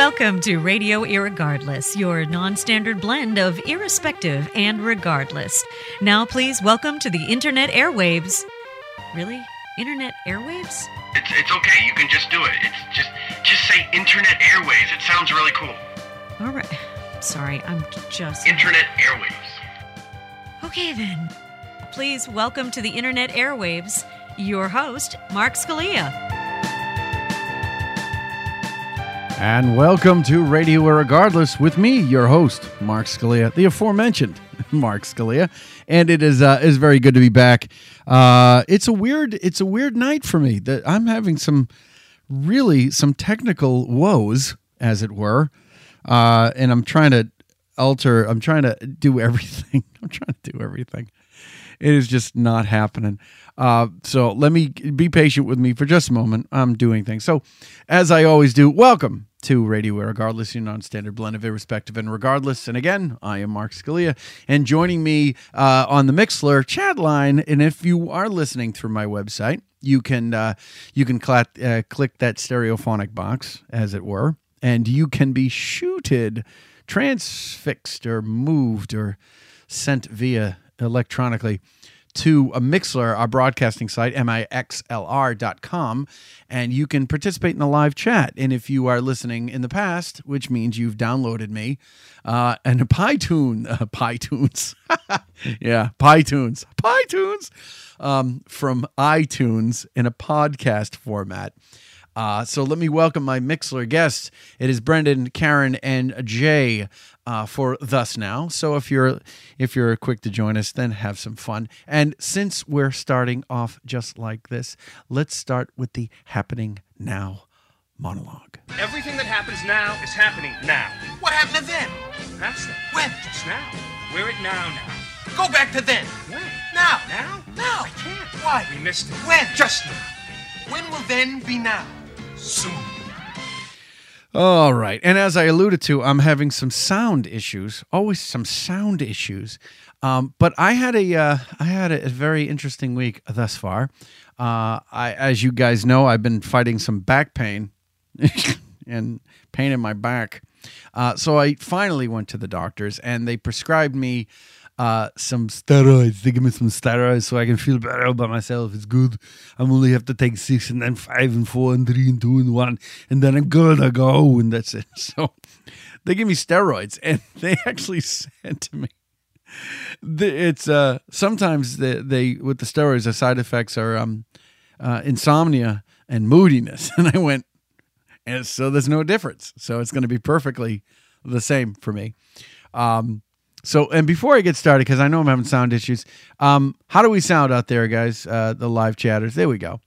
Welcome to Radio Irregardless, your non-standard blend of irrespective and regardless. Now, please welcome to the Internet Airwaves. Really? Internet Airwaves? It's okay. You can just do it. It's just say Internet Airwaves. It sounds really cool. All right. Sorry, I'm just... Internet Airwaves. Okay, then. Please welcome to the Internet Airwaves, your host, Mark Scalia. And welcome to Radio Irregardless with me, your host, Mark Scalia, the aforementioned Mark Scalia, and it is very good to be back. It's a weird night for me. That I'm having some technical woes, as it were, and I'm trying to do everything. It is just not happening. So let me be patient with me for just a moment. I'm doing things. So as I always do, welcome to Radio Irregardless, your non-standard blend of irrespective and regardless. And again, I am Mark Scalia, and joining me on the Mixlr chat line, and if you are listening through my website, you can click that stereophonic box, as it were, and you can be shooted, transfixed, or moved, or sent via electronically to a Mixlr, our broadcasting site, mixlr.com, and you can participate in the live chat. And if you are listening in the past, which means you've downloaded me, and PyTunes, yeah, PyTunes, from iTunes in a podcast format. So let me welcome my Mixlr guests. It is Brendan, Karen, and Jay for Thus Now. So if you're quick to join us, then have some fun. And since we're starting off just like this, let's start with the Happening Now monologue. Everything that happens now is happening now. What happened to then? Past then. When? Just now. We're at now. Go back to then. When? Now. Now? Now. I can't. Why? We missed it. When? Just now. When will then be now? Soon. All right. And as I alluded to, I'm having some sound issues, always some sound issues. But I had a very interesting week thus far. As you guys know, I've been fighting some back pain and pain in my back. So I finally went to the doctors, and they prescribed me some steroids. They give me some steroids so I can feel better about myself. It's good. I only have to take 6 and then 5 and 4 and 3 and 2 and 1. And then I'm good to go. And that's it. So they give me steroids. And they actually said to me, sometimes they with the steroids, the side effects are insomnia and moodiness. And I went, and so there's no difference. So it's going to be perfectly the same for me. So, and before I get started, because I know I'm having sound issues, how do we sound out there, guys? The live chatters. There we go.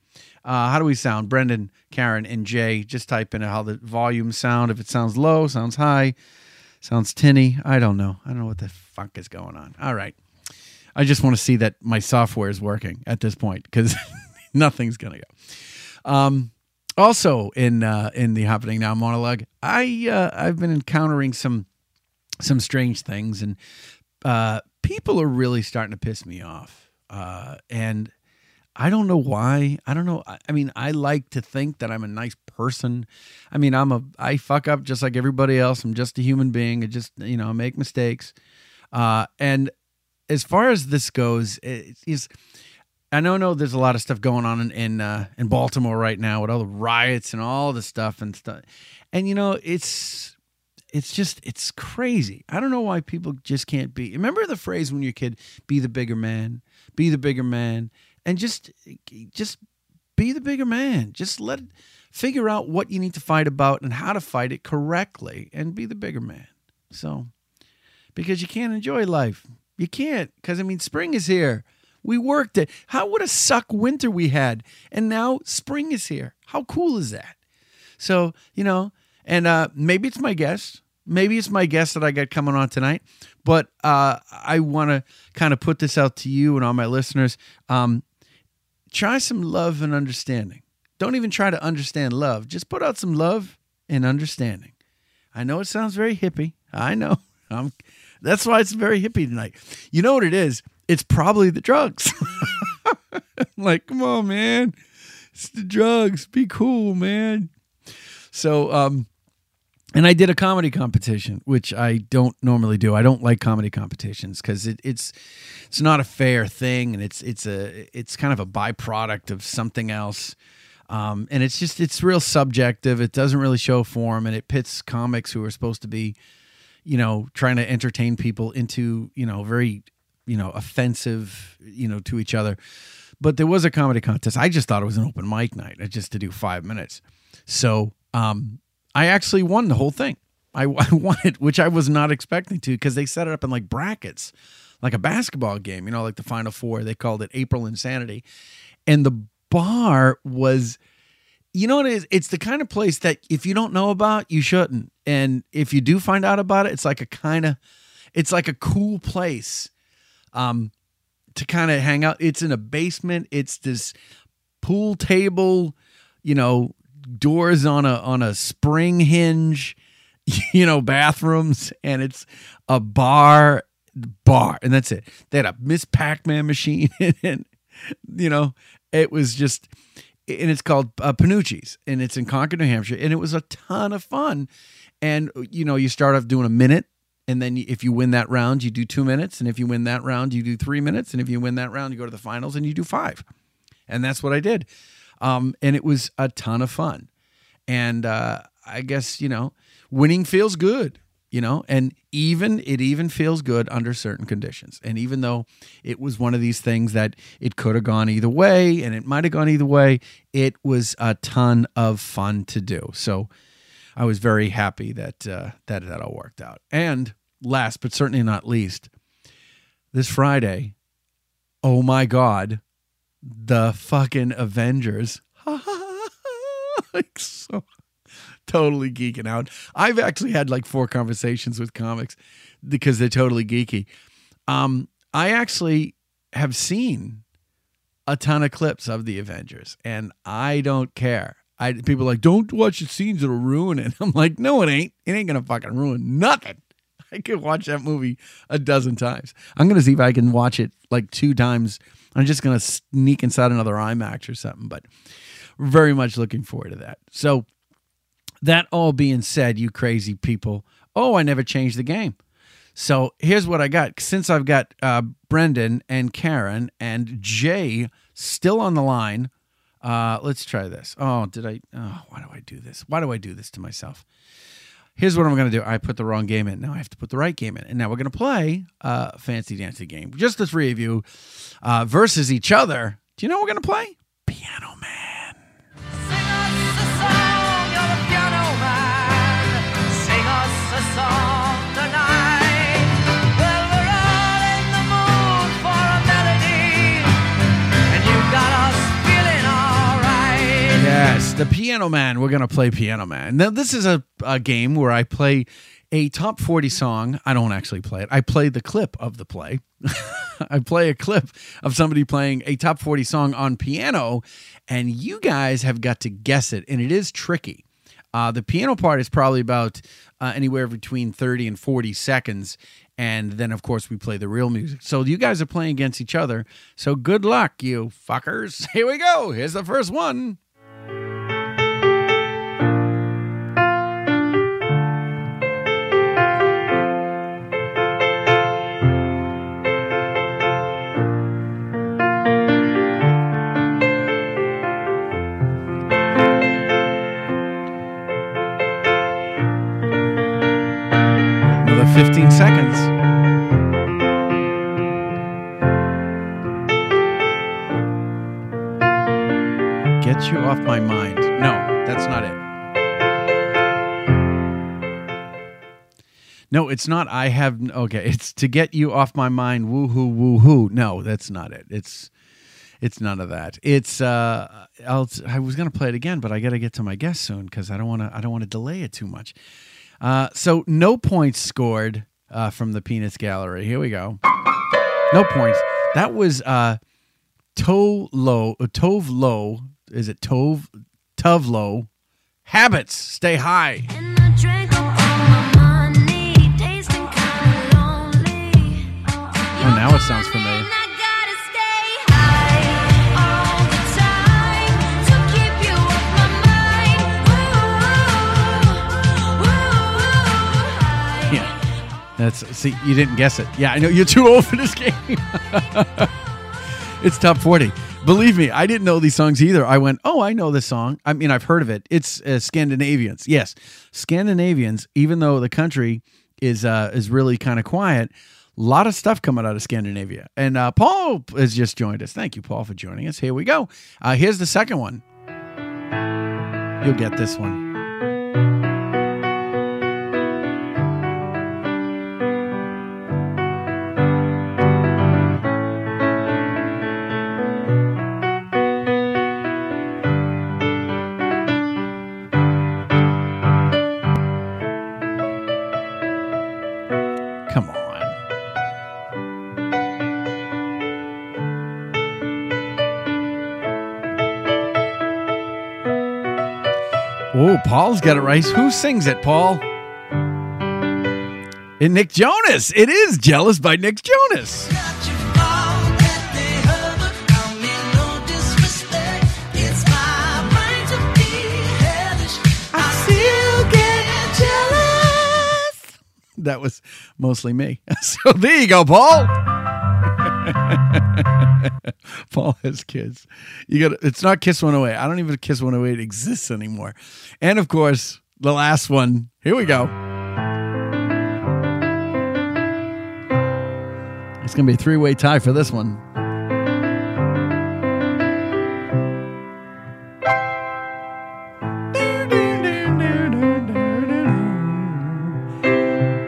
How do we sound? Brendan, Karen, and Jay, just type in how the volume sound. If it sounds low, sounds high, sounds tinny. I don't know. I don't know what the fuck is going on. All right. I just want to see that my software is working at this point, because nothing's going to go. Also, in the Happening Now monologue, I've been encountering some strange things, and people are really starting to piss me off. And I don't know why. I don't know. I mean, I like to think that I'm a nice person. I mean, I fuck up just like everybody else. I'm just a human being. I just, I make mistakes. And as far as this goes, I don't know, there's a lot of stuff going on in Baltimore right now with all the riots and all the stuff and stuff. And, it's crazy. I don't know why people just can't be. Remember the phrase when you're a kid, be the bigger man, and just be the bigger man. Just figure out what you need to fight about and how to fight it correctly, and be the bigger man. So, because you can't enjoy life. You can't, because, spring is here. We worked it. How would a suck winter we had, and now spring is here. How cool is that? So, and maybe it's my guest. Maybe it's my guest that I got coming on tonight. But I want to kind of put this out to you and all my listeners. Try some love and understanding. Don't even try to understand love. Just put out some love and understanding. I know it sounds very hippie. I know. That's why it's very hippie tonight. You know what it is? It's probably the drugs. Like, come on, man. It's the drugs. Be cool, man. So And I did a comedy competition, which I don't normally do. I don't like comedy competitions because it's not a fair thing, and it's kind of a byproduct of something else. And it's real subjective. It doesn't really show form, and it pits comics who are supposed to be, you know, trying to entertain people into, you know, very, you know, offensive, you know, to each other. But there was a comedy contest. I just thought it was an open mic night, just to do 5 minutes. So I actually won the whole thing. I won it, which I was not expecting to, because they set it up in like brackets, like a basketball game, you know, like the Final Four. They called it April Insanity. And the bar was, you know what it is? It's the kind of place that if you don't know about, you shouldn't. And if you do find out about it, it's like a cool place to kind of hang out. It's in a basement. It's this pool table, you know, doors on a spring hinge, you know, bathrooms, and it's a bar, and that's it. They had a Miss Pac-Man machine, and you know, it was just, and it's called Panucci's, and it's in Concord, New Hampshire, and it was a ton of fun. And you know, you start off doing a minute, and then if you win that round, you do 2 minutes, and if you win that round, you do 3 minutes, and if you win that round, you go to the finals and you do 5, and that's what I did. And it was a ton of fun. And I guess, you know, winning feels good, you know, and it even feels good under certain conditions. And even though it was one of these things that it could have gone either way, and it might have gone either way, it was a ton of fun to do. So I was very happy that that all worked out. And last but certainly not least, this Friday, oh my God, the fucking Avengers. Like, so totally geeking out. I've actually had like 4 conversations with comics because they're totally geeky. I actually have seen a ton of clips of the Avengers, and I don't care. People are like, don't watch the scenes, it'll ruin it. I'm like, no, it ain't. It ain't going to fucking ruin nothing. I could watch that movie a dozen times. I'm going to see if I can watch it like 2 times. I'm just going to sneak inside another IMAX or something, but very much looking forward to that. So that all being said, you crazy people, oh, I never changed the game. So here's what I got. Since I've got Brendan and Karen and Jay still on the line, let's try this. Why do I do this? Why do I do this to myself? Here's what I'm going to do. I put the wrong game in. Now I have to put the right game in. And now we're going to play a fancy dancy game. Just the 3 of you versus each other. Do you know what we're going to play? Piano Man. Sing us a song, you're the piano man. Sing us a song tonight. Well, we're all in the mood for a melody. And you got us feeling all right. Yes, the Piano Man. We're going to play Piano Man. Now, this is a game where I play a top 40 song. I don't actually play it. I play the clip of the play. I play a clip of somebody playing a top 40 song on piano, and you guys have got to guess it, and it is tricky. The piano part is probably about anywhere between 30 and 40 seconds, and then, of course, we play the real music. So you guys are playing against each other, so good luck, you fuckers. Here we go. Here's the first one. Get you off my mind. No, that's not it. No, it's not. I have. Okay, it's to get you off my mind. Woohoo, woohoo. No, that's not it. It's none of that. It's. I was gonna play it again, but I gotta get to my guess soon because I don't want to delay it too much. So no points scored from the penis gallery. Here we go. No points. That was Tove Lo. Is it Tove Lo? Habits. Stay high. And I drank all my money, tasting kind of lonely. Oh, now it sounds familiar. See, you didn't guess it. Yeah, I know you're too old for this game. It's top 40. Believe me, I didn't know these songs either. I went, oh, I know this song. I mean, I've heard of it. It's Scandinavians. Yes, Scandinavians, even though the country is really kind of quiet, a lot of stuff coming out of Scandinavia. And Paul has just joined us. Thank you, Paul, for joining us. Here we go. Here's the second one. You'll get this one. Oh, Paul's got it right. Who sings it, Paul? And Nick Jonas. It is Jealous by Nick Jonas. I still get jealous. That was mostly me. So there you go, Paul. Paul has kids. You got it's not Kiss 108. I don't even Kiss 108 exists anymore. And of course, the last one. Here we go. It's going to be a three-way tie for this one.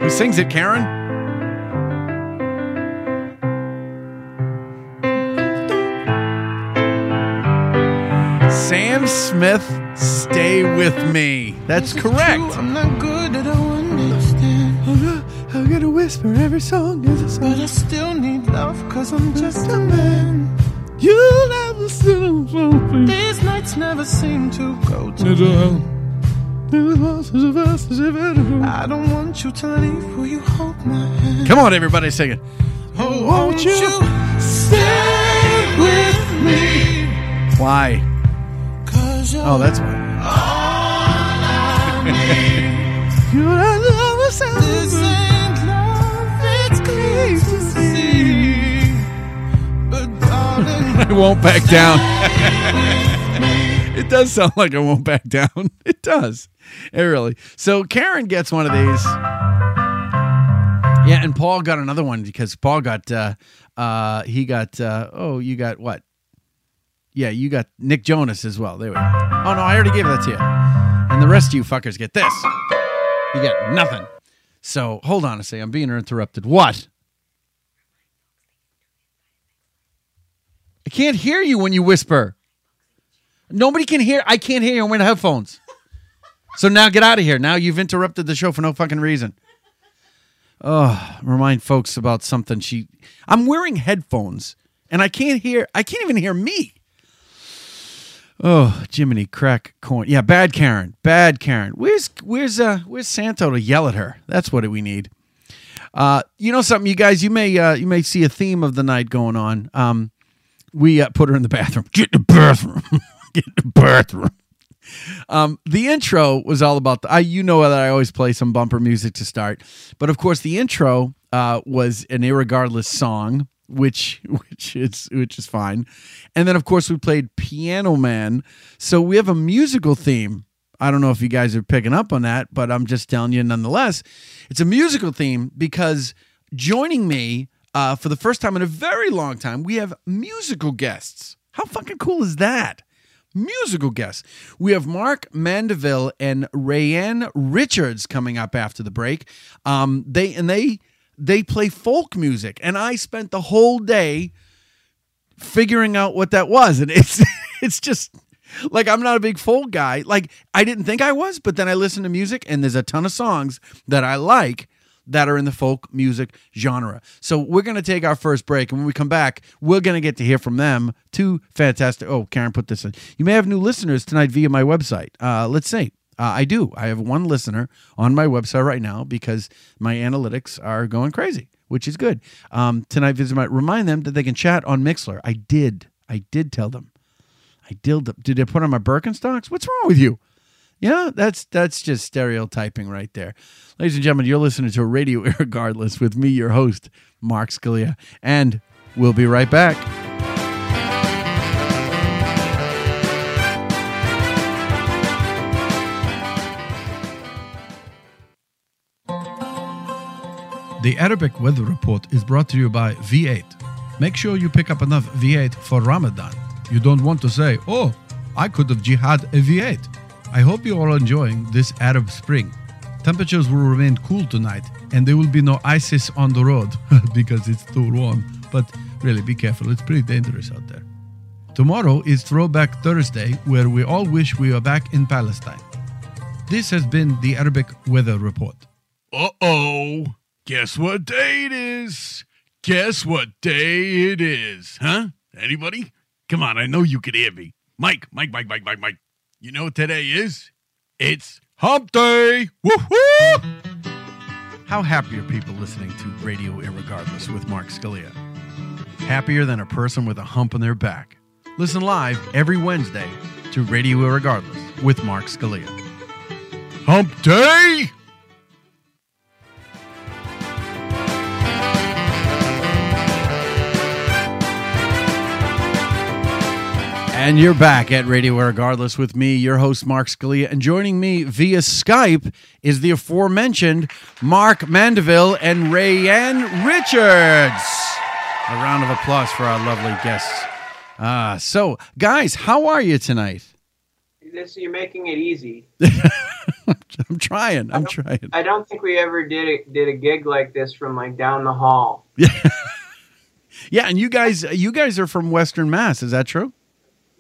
Who sings it, Karen? Sam Smith, Stay With Me. That's correct. True? I'm not good, I don't understand. I'm gonna whisper every song is a song. But I still need love, cause I'm just a man. You'll never sit on the phone. These nights never seem to go to me. I don't want you to leave, will you hold my hand? Come on, everybody, sing it. Oh, won't you stay with me? Why? Oh, that's why. I won't back down. It does sound like I won't back down. It does. It really. So Karen gets one of these. Yeah, and Paul got another one because Paul got, oh, you got what? Yeah, you got Nick Jonas as well. There we go. Oh, no, I already gave that to you. And the rest of you fuckers get this. You get nothing. So, hold on a second. I'm being interrupted. What? I can't hear you when you whisper. Nobody can hear. I can't hear you. I'm wearing headphones. So now get out of here. Now you've interrupted the show for no fucking reason. Oh, remind folks about something. I'm wearing headphones, and I can't hear. I can't even hear me. Oh, Jiminy crack corn. Yeah, bad Karen. Bad Karen. Where's Santo to yell at her? That's what we need. You know something, you guys, you may see a theme of the night going on. We put her in the bathroom. Get in the bathroom. Get in the bathroom. The intro was all about you know that I always play some bumper music to start. But of course the intro was an Irregardless song. Which is fine, and then of course we played Piano Man, so we have a musical theme. I don't know if you guys are picking up on that, but I'm just telling you nonetheless. It's a musical theme because joining me for the first time in a very long time, we have musical guests. How fucking cool is that? Musical guests. We have Mark Mandeville and Raianne Richards coming up after the break. They play folk music, and I spent the whole day figuring out what that was. And it's just like I'm not a big folk guy. Like I didn't think I was, but then I listened to music, and there's a ton of songs that I like that are in the folk music genre. So we're going to take our first break, and when we come back, we're going to get to hear from them. Two fantastic... Oh, Karen put this in. You may have new listeners tonight via my website. Let's see. I do. I have one listener on my website right now because my analytics are going crazy, which is good. Tonight, remind them that they can chat on Mixlr. I did tell them. Did I put on my Birkenstocks? What's wrong with you? You know, that's just stereotyping right there. Ladies and gentlemen, you're listening to Radio Irregardless with me, your host, Mark Scalia, and we'll be right back. The Arabic Weather Report is brought to you by V8. Make sure you pick up enough V8 for Ramadan. You don't want to say, oh, I could have jihad a V8. I hope you're all enjoying this Arab spring. Temperatures will remain cool tonight, and there will be no ISIS on the road because it's too warm. But really, be careful. It's pretty dangerous out there. Tomorrow is Throwback Thursday, where we all wish we were back in Palestine. This has been the Arabic Weather Report. Uh-oh. Guess what day it is? Guess what day it is? Huh? Anybody? Come on, I know you could hear me. Mike. You know what today is? It's Hump Day! Woohoo! How happy are people listening to Radio Irregardless with Mark Scalia? Happier than a person with a hump on their back. Listen live every Wednesday to Radio Irregardless with Mark Scalia. Hump Day! And you're back at Radio Irregardless with me, your host, Mark Scalia. And joining me via Skype is the aforementioned Mark Mandeville and Raianne Richards. A round of applause for our lovely guests. So, guys, how are you tonight? You're making it easy. I'm trying. I don't think we ever did a gig like this from, like, down the hall. Yeah, and you guys are from Western Mass. Is that true?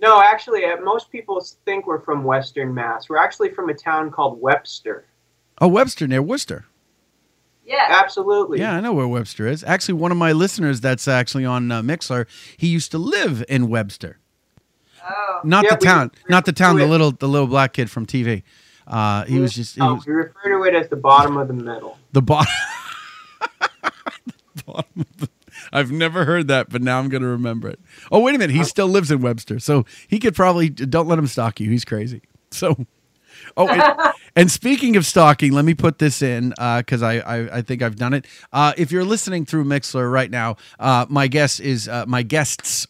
No, actually, most people think we're from Western Mass. We're actually from a town called Webster. Oh, Webster, near Worcester. Yeah. Absolutely. Yeah, I know where Webster is. Actually, one of my listeners that's actually on Mixlr, he used to live in Webster. Oh. Not the town, the little black kid from TV. We refer to it as the bottom of the middle. The bottom of the... I've never heard that, but now I'm going to remember it. Oh, wait a minute. He still lives in Webster, so he could probably... Don't let him stalk you. He's crazy. So, and speaking of stalking, let me put this in because I think I've done it. If you're listening through Mixlr right now, my guests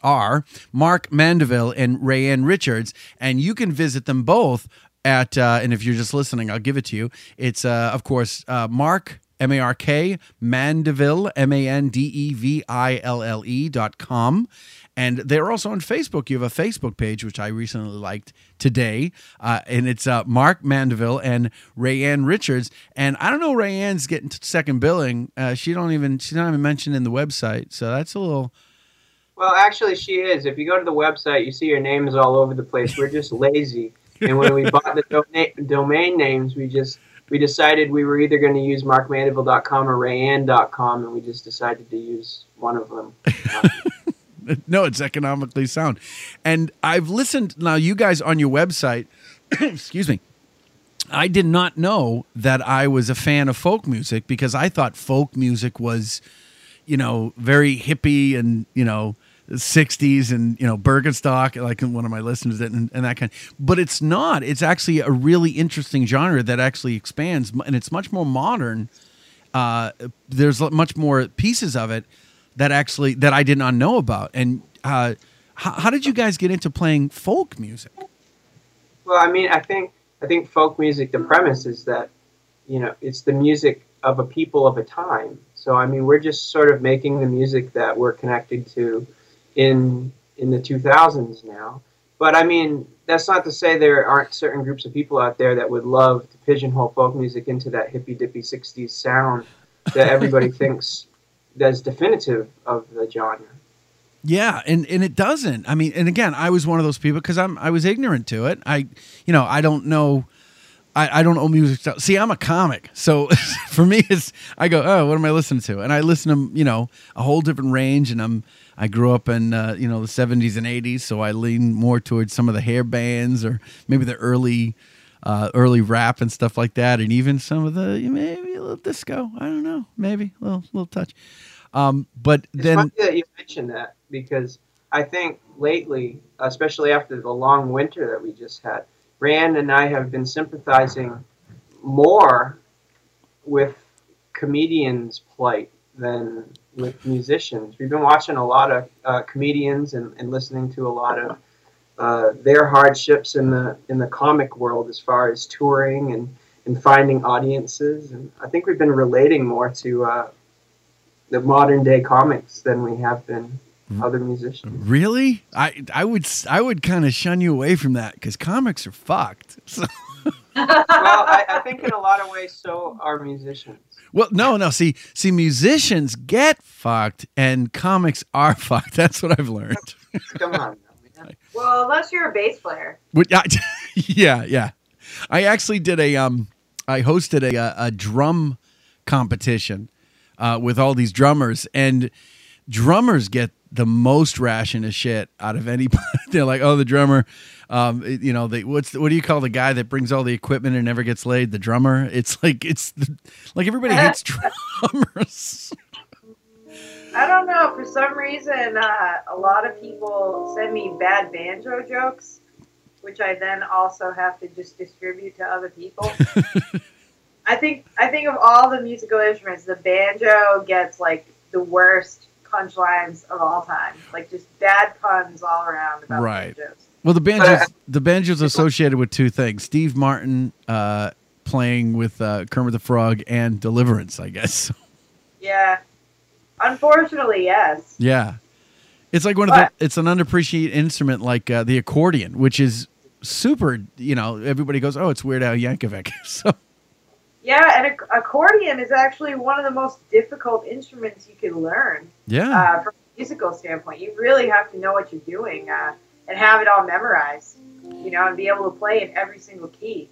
are Mark Mandeville and Raianne Richards, and you can visit them both at... and if you're just listening, I'll give it to you. It's, of course, Mark... M-A-R-K, Mandeville, MANDEVILLE.com. And they're also on Facebook. You have a Facebook page, which I recently liked today. And it's Mark Mandeville and Raianne Richards. And I don't know, Rayanne's getting second billing. She's not even mentioned in the website. So that's a little... Well, actually, she is. If you go to the website, you see her name is all over the place. We're just lazy. And when we bought the domain names, we decided we were either going to use markmandeville.com or Raianne.com, and we just decided to use one of them. No, it's economically sound. And I've listened. Now, you guys on your website, excuse me, I did not know that I was a fan of folk music because I thought folk music was, you know, very hippie and, you know, 60s and, you know, Bergenstock, like one of my listeners and that kind. But it's not. It's actually a really interesting genre that actually expands, and it's much more modern. There's much more pieces of it that I did not know about. And how did you guys get into playing folk music? Well, I mean, I think folk music, the premise is that, you know, it's the music of a people of a time. So, I mean, we're just sort of making the music that we're connected to in the 2000s now. But I mean, that's not to say there aren't certain groups of people out there that would love to pigeonhole folk music into that hippy-dippy 60s sound that everybody thinks that's definitive of the genre. Yeah, and it doesn't. I mean, and again, I was one of those people because I was ignorant to it. I don't know music stuff. See, I'm a comic. So for me, I go, oh, what am I listening to? And I listen to, you know, a whole different range. And I grew up in, you know, the 70s and 80s. So I lean more towards some of the hair bands or maybe the early rap and stuff like that. And even some of the, maybe a little disco. I don't know. Maybe a little touch. It's funny that you mentioned that because I think lately, especially after the long winter that we just had, Raianne and I have been sympathizing more with comedians' plight than with musicians. We've been watching a lot of comedians and listening to a lot of their hardships in the comic world as far as touring and finding audiences. And I think we've been relating more to the modern-day comics than we have been other musicians. Really? I would kind of shun you away from that because comics are fucked. So. Well, I think in a lot of ways so are musicians. Well, no. See, musicians get fucked and comics are fucked. That's what I've learned. Come on. Now, man. Well, unless you're a bass player. Yeah. I actually did I hosted a drum competition with all these drummers, and drummers get the most ration of shit out of anybody. They're like, oh, the drummer, you know, what do you call the guy that brings all the equipment and never gets laid? The drummer. It's like everybody hates drummers. I don't know. For some reason, a lot of people send me bad banjo jokes, which I then also have to just distribute to other people. I think of all the musical instruments, the banjo gets like the worst punchlines of all time, like just bad puns all around about banjos. Well, the banjo's associated with two things: Steve Martin playing with Kermit the Frog and Deliverance, I guess. Yeah, unfortunately, yes. Yeah, it's like it's an underappreciated instrument, like the accordion, which is super. You know, everybody goes, "Oh, it's Weird Al Yankovic." So. Yeah, and accordion is actually one of the most difficult instruments you can learn. Yeah, from a musical standpoint, you really have to know what you're doing and have it all memorized, you know, and be able to play in every single key.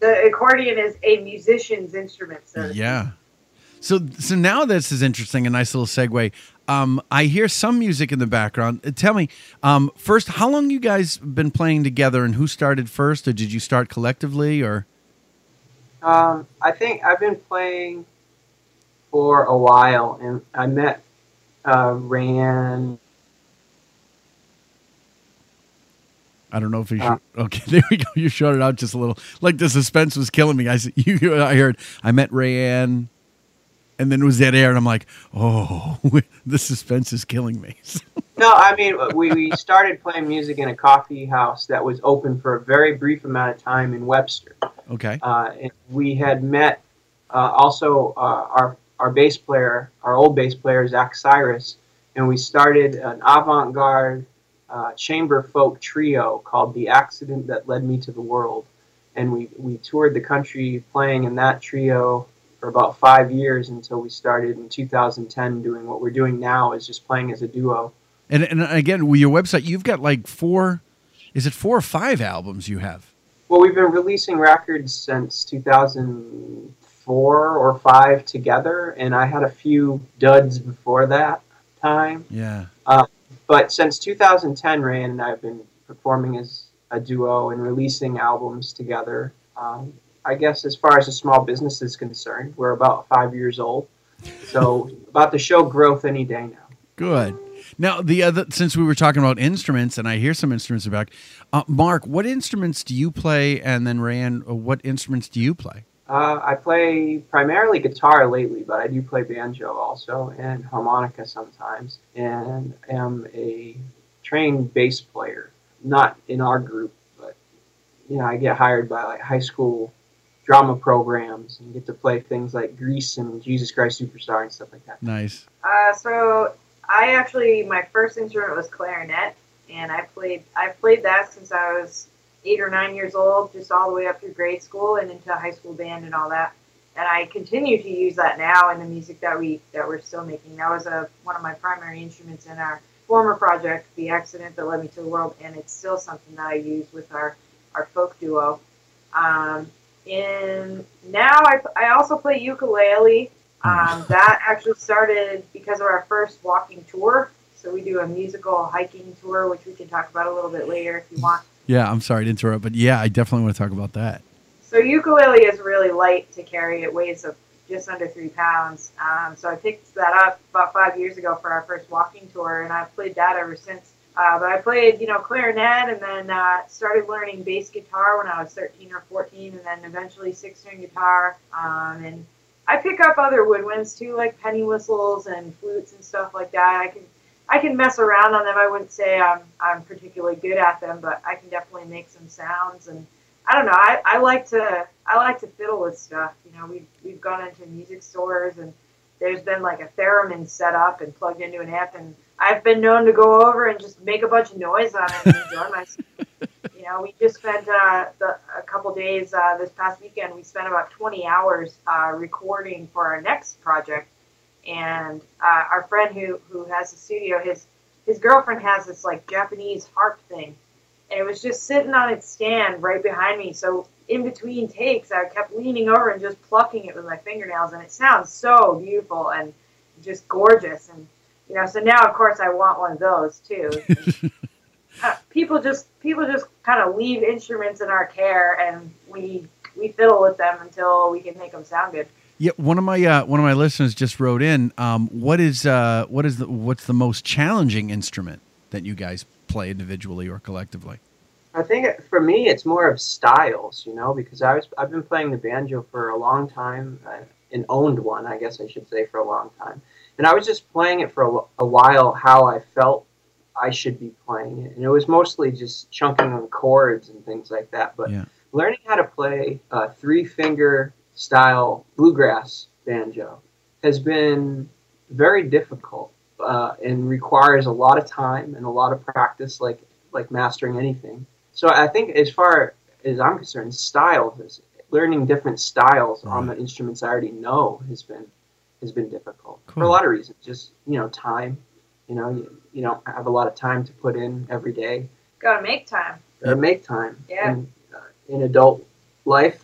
The accordion is a musician's instrument. Yeah. So now this is interesting, a nice little segue. I hear some music in the background. Tell me, first, how long you guys been playing together, and who started first, or did you start collectively, or? I think I've been playing for a while, and I met Raianne. I don't know if you should. Okay, there we go. You shut it out just a little. Like the suspense was killing me. I heard I met Raianne, and then it was dead air, and I'm like, oh, the suspense is killing me. No, I mean, we started playing music in a coffee house that was open for a very brief amount of time in Webster. Okay. And we had met also our bass player, our old bass player, Zach Cyrus, and we started an avant-garde chamber folk trio called The Accident That Led Me to the World. And we toured the country playing in that trio for about 5 years until we started in 2010 doing what we're doing now, is just playing as a duo. And again, with your website, you've got like four or five albums you have. Well, we've been releasing records since 2004 or 5 together, and I had a few duds before that time. Yeah. But since 2010, Raianne and I have been performing as a duo and releasing albums together. I guess as far as the small business is concerned, we're about 5 years old, so about to show growth any day now. Good. Now, since we were talking about instruments, and I hear some instruments about, Mark, what instruments do you play? And then, Raianne, what instruments do you play? I play primarily guitar lately, but I do play banjo also and harmonica sometimes, and am a trained bass player. Not in our group, but you know, I get hired by like high school drama programs and get to play things like Grease and Jesus Christ Superstar and stuff like that. Nice. So. I actually, my first instrument was clarinet, and I played that since I was 8 or 9 years old, just all the way up through grade school and into high school band and all that. And I continue to use that now in the music that we're still making. That was one of my primary instruments in our former project, The Accident That Led Me to the World, and it's still something that I use with our folk duo. I also play ukulele. That actually started because of our first walking tour. So we do a musical hiking tour, which we can talk about a little bit later if you want. Yeah, I'm sorry to interrupt, but yeah, I definitely want to talk about that. So ukulele is really light to carry. It weighs just under 3 pounds. So I picked that up about 5 years ago for our first walking tour, and I've played that ever since. But I played, clarinet, and then started learning bass guitar when I was 13 or 14, and then eventually six-string guitar. And I pick up other woodwinds too, like penny whistles and flutes and stuff like that. I can mess around on them. I wouldn't say I'm particularly good at them, but I can definitely make some sounds. And I don't know. I like to fiddle with stuff. We've gone into music stores, and there's been like a theremin set up and plugged into an amp, and I've been known to go over and just make a bunch of noise on it and enjoy myself. We just spent a couple days this past weekend. We spent about 20 hours recording for our next project. And our friend who has the studio, his girlfriend has this like Japanese harp thing, and it was just sitting on its stand right behind me. So in between takes, I kept leaning over and just plucking it with my fingernails, and it sounds so beautiful and just gorgeous. And so now of course I want one of those too. People just kind of leave instruments in our care, and we fiddle with them until we can make them sound good. Yeah, one of my listeners just wrote in. What's the most challenging instrument that you guys play individually or collectively? I think for me it's more of styles, because I've been playing the banjo for a long time, and owned one, I guess I should say, for a long time, and I was just playing it for a while how I felt I should be playing it, and it was mostly just chunking on chords and things like that. But yeah, learning how to play a three-finger style bluegrass banjo has been very difficult, and requires a lot of time and a lot of practice, like mastering anything. So I think, as far as I'm concerned, styles, is learning different styles on the instruments I already know has been difficult. Cool. For a lot of reasons, just time. You don't have a lot of time to put in every day. Gotta make time. Yeah. And, in adult life,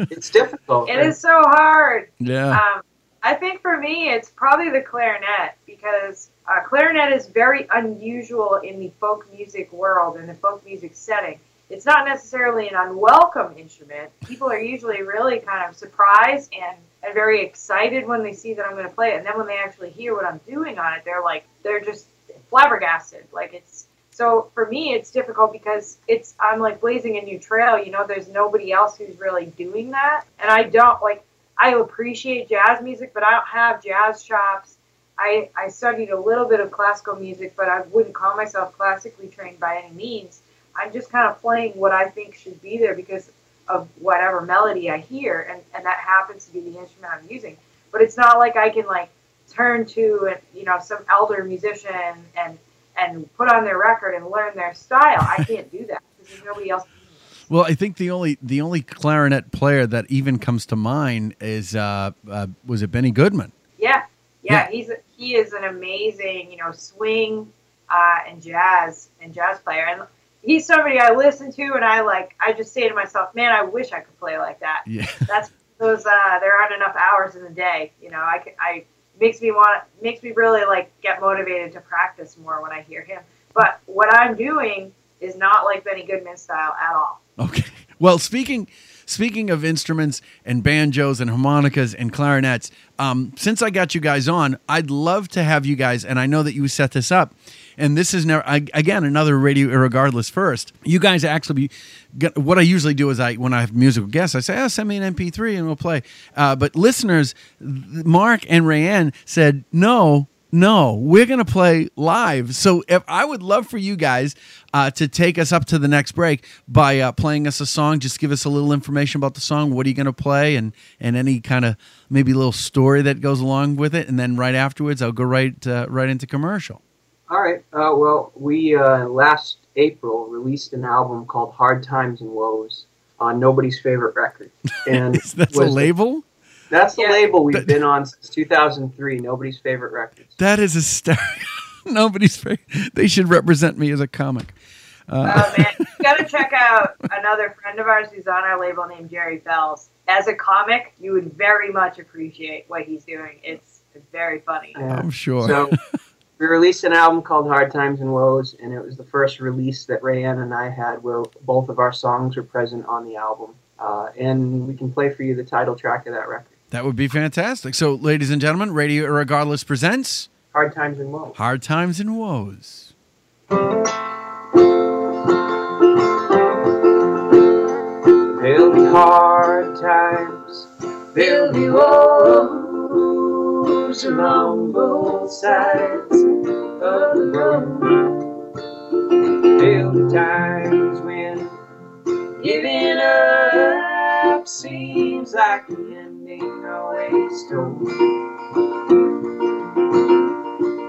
it's difficult. It is so hard. Yeah. I think for me, it's probably the clarinet, because clarinet is very unusual in the folk music world, in the folk music setting. It's not necessarily an unwelcome instrument. People are usually really kind of surprised and very excited when they see that I'm going to play it. And then when they actually hear what I'm doing on it, they're just flabbergasted. So for me, it's difficult because I'm like blazing a new trail. There's nobody else who's really doing that. And I appreciate jazz music, but I don't have jazz chops. I studied a little bit of classical music, but I wouldn't call myself classically trained by any means. I'm just kind of playing what I think should be there because of whatever melody I hear, and that happens to be the instrument I'm using. But it's not like I can turn to some elder musician and put on their record and learn their style. I can't do that because there's nobody else. Well, I think the only clarinet player that even comes to mind is was it Benny Goodman? Yeah. He is an amazing swing and jazz player, and he's somebody I listen to, and I just say to myself, man, I wish I could play like that. Yeah. That's those. There aren't enough hours in the day. Makes me really get motivated to practice more when I hear him. But what I'm doing is not like Benny Goodman style at all. Okay. Well, speaking of instruments and banjos and harmonicas and clarinets, since I got you guys on, I'd love to have you guys, and I know that you set this up, and this is again, another Radio Irregardless first. You guys actually, what I usually do is when I have musical guests, I say, send me an MP3 and we'll play. But listeners, Mark and Raianne said, no, we're going to play live. So I would love for you guys to take us up to the next break by playing us a song. Just give us a little information about the song. What are you going to play? And any kind of maybe little story that goes along with it. And then right afterwards, I'll go right into commercial. All right. Well, we last April released an album called Hard Times and Woes on Nobody's Favorite Records. And that's a label? That's the label we've been on since 2003, Nobody's Favorite Records. That is hysterical. Nobody's favorite. They should represent me as a comic. Oh, man. You got to check out another friend of ours who's on our label named Jerry Fells. As a comic, you would very much appreciate what he's doing. It's very funny. Yeah, I'm sure. So we released an album called Hard Times and Woes, and it was the first release that Raianne and I had where both of our songs were present on the album. And we can play for you the title track of that record. That would be fantastic. So, ladies and gentlemen, Radio Irregardless presents... Hard Times and Woes. Hard Times and Woes. There'll be hard times, there'll be woes along both sides of the road. There'll be times when giving up seems like the ending always told.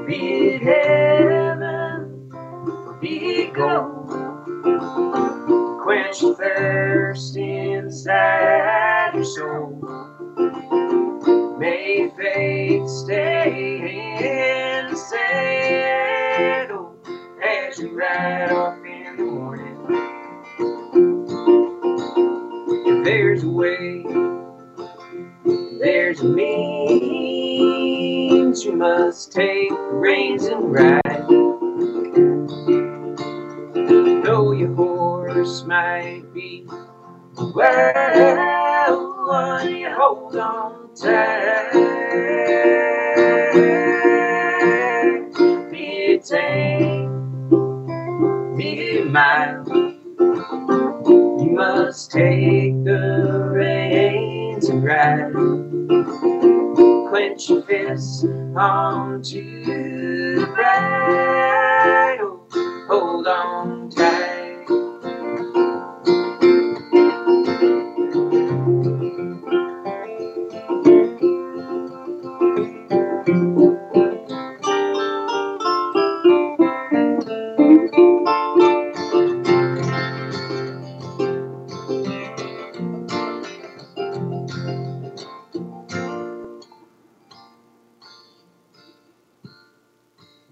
Be it heaven, be it gold, quench the thirst inside your soul. May fate stay in the saddle as you ride off in the morning. There's a way, there's a means, you must take the reins and ride. Though your horse might be wild, you hold on tight. Be it tame, be it mild, you must take the reins and ride. Clench your fists onto the bridle, hold on tight.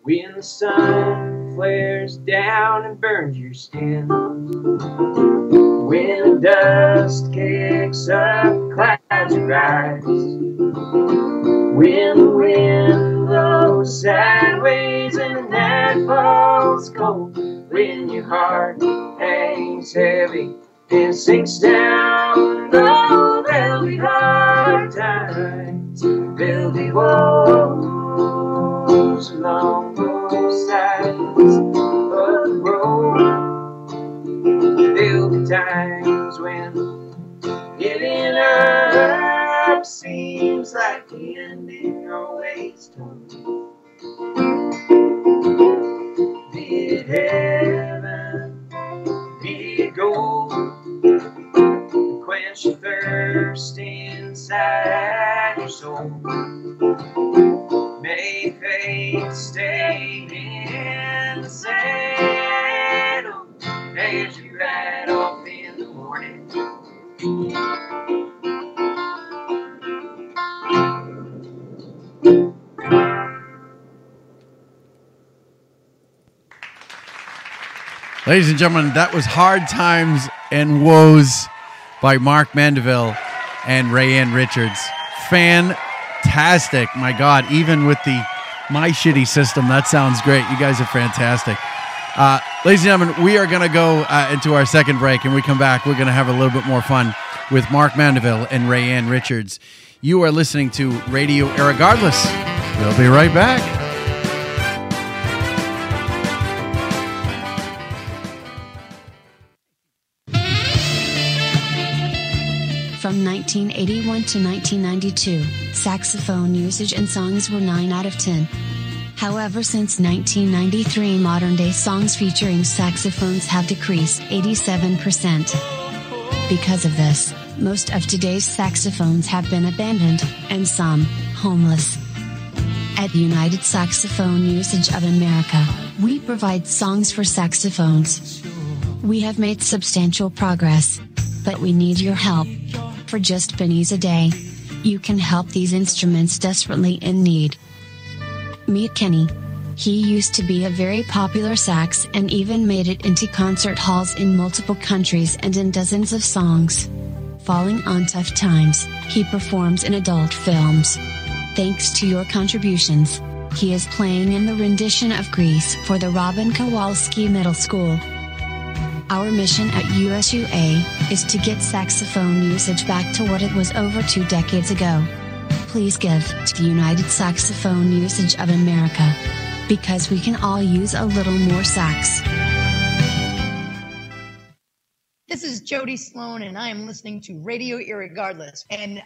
When the sun flares down and burns your skin, when the dust kicks up, clouds rise, when the wind blows sideways and the night falls cold, when your heart hangs heavy and sinks down, oh, there'll be hard times, there'll be woes along both sides of the road. There'll be times when giving up seems like the ending always told. Be it heaven, be it gold, quench your thirst inside your soul. May fate stay in the saddle as you ride off in the morning. Ladies and gentlemen, that was Hard Times and Woes by Mark Mandeville and Raianne Richards. Fantastic. My God, even with the my shitty system, that sounds great. You guys are fantastic. Ladies and gentlemen, we are going to go into our second break, and we come back, we're going to have a little bit more fun with Mark Mandeville and Raianne Richards. You are listening to Radio Irregardless. We'll be right back. From 1981 to 1992, saxophone usage in songs were 9 out of 10. However, since 1993, modern-day songs featuring saxophones have decreased 87%. Because of this, most of today's saxophones have been abandoned, and some, homeless. At United Saxophone Usage of America, we provide songs for saxophones. We have made substantial progress, but we need your help. For just pennies a day, you can help these instruments desperately in need. Meet Kenny. He used to be a very popular sax and even made it into concert halls in multiple countries and in dozens of songs. Falling on tough times, he performs in adult films. Thanks to your contributions, he is playing in the rendition of Grease for the Robin Kowalski Middle School. Our mission at USUA is to get saxophone usage back to what it was over 2 decades ago. Please give to United Saxophone Usage of America. because we can all use a little more sex. This is Jody Sloan, and I am listening to Radio Irregardless. And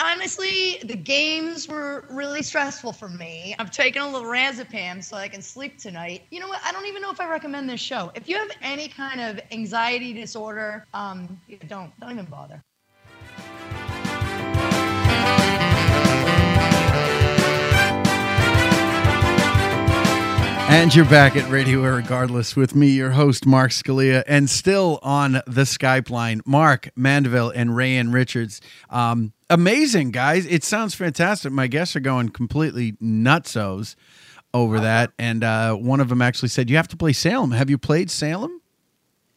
honestly, the games were really stressful for me. I've taken a little Razepam so I can sleep tonight. You know what? I don't even know if I recommend this show. If you have any kind of anxiety disorder, don't even bother. And you're back at Radio Irregardless with me, your host, Mark Scalia, and still on the Skype line, Mark Mandeville and Raianne Richards. Amazing, guys. It sounds fantastic. My guests are going completely nutsos over that, and one of them actually said, you have to play Salem. Have you played Salem?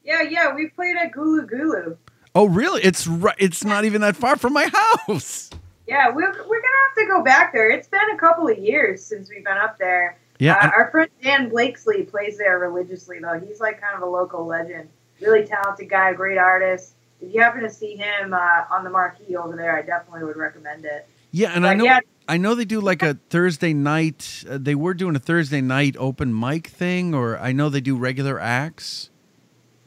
Yeah, we played at Gulu Gulu. Oh, really? It's not even that far from my house. Yeah, we're going to have to go back there. It's been a couple of years since we've been up there. Yeah, our friend Dan Blakesley plays there religiously, though. He's like kind of a local legend. Really talented guy, great artist. If you happen to see him on the marquee over there, I definitely would recommend it. Yeah, and I know they do like a Thursday night. They were doing a Thursday night open mic thing, or I know they do regular acts.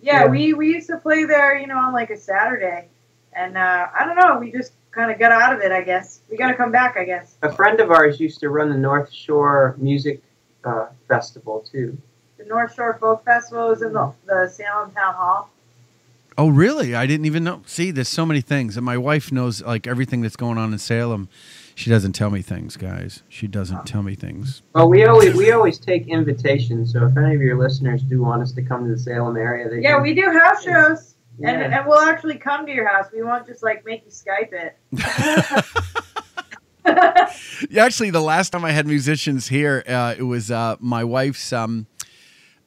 Yeah, we used to play there, on like a Saturday. And I don't know, we just kind of got out of it, I guess. We got to come back, I guess. A friend of ours used to run the North Shore Music Festival too. The North Shore Folk Festival is in the Salem Town Hall. Oh, really? I didn't even know. See, there's so many things, and my wife knows like everything that's going on in Salem. She doesn't tell me things, guys. She doesn't tell me things. Well, we always take invitations. So if any of your listeners do want us to come to the Salem area, they we do house shows, and we'll actually come to your house. We won't just like make you Skype it. Actually, the last time I had musicians here, it was my wife's,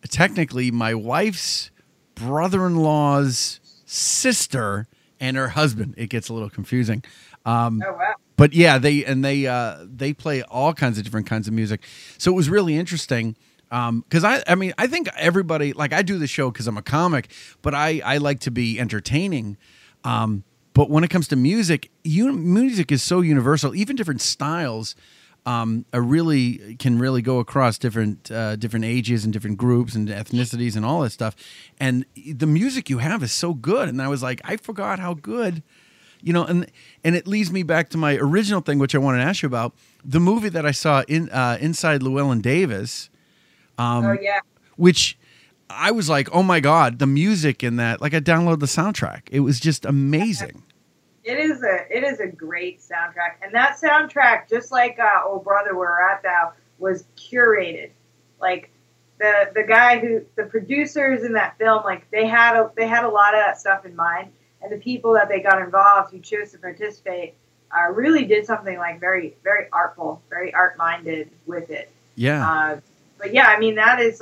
technically my wife's brother-in-law's sister and her husband. It gets a little confusing. Oh, wow. But yeah, they play all different kinds of music. So it was really interesting. Because I think everybody, like I do the show because I'm a comic, but I like to be entertaining. But when it comes to music, music is so universal. Even different styles can really go across different ages and different groups and ethnicities and all that stuff. And the music you have is so good. And I was like, I forgot how good, And it leads me back to my original thing, which I wanted to ask you about. The movie that I saw Inside Llewellyn Davis, which I was like, oh my God, the music in that, like I downloaded the soundtrack. It was just amazing. It is a great soundtrack. And that soundtrack, just like Oh Brother, Where Art Thou, was curated. Like the guy who, the producers in that film, like they had a lot of that stuff in mind, and the people that they got involved who chose to participate really did something like very, very artful, very art-minded with it. Yeah. But yeah, I mean, that is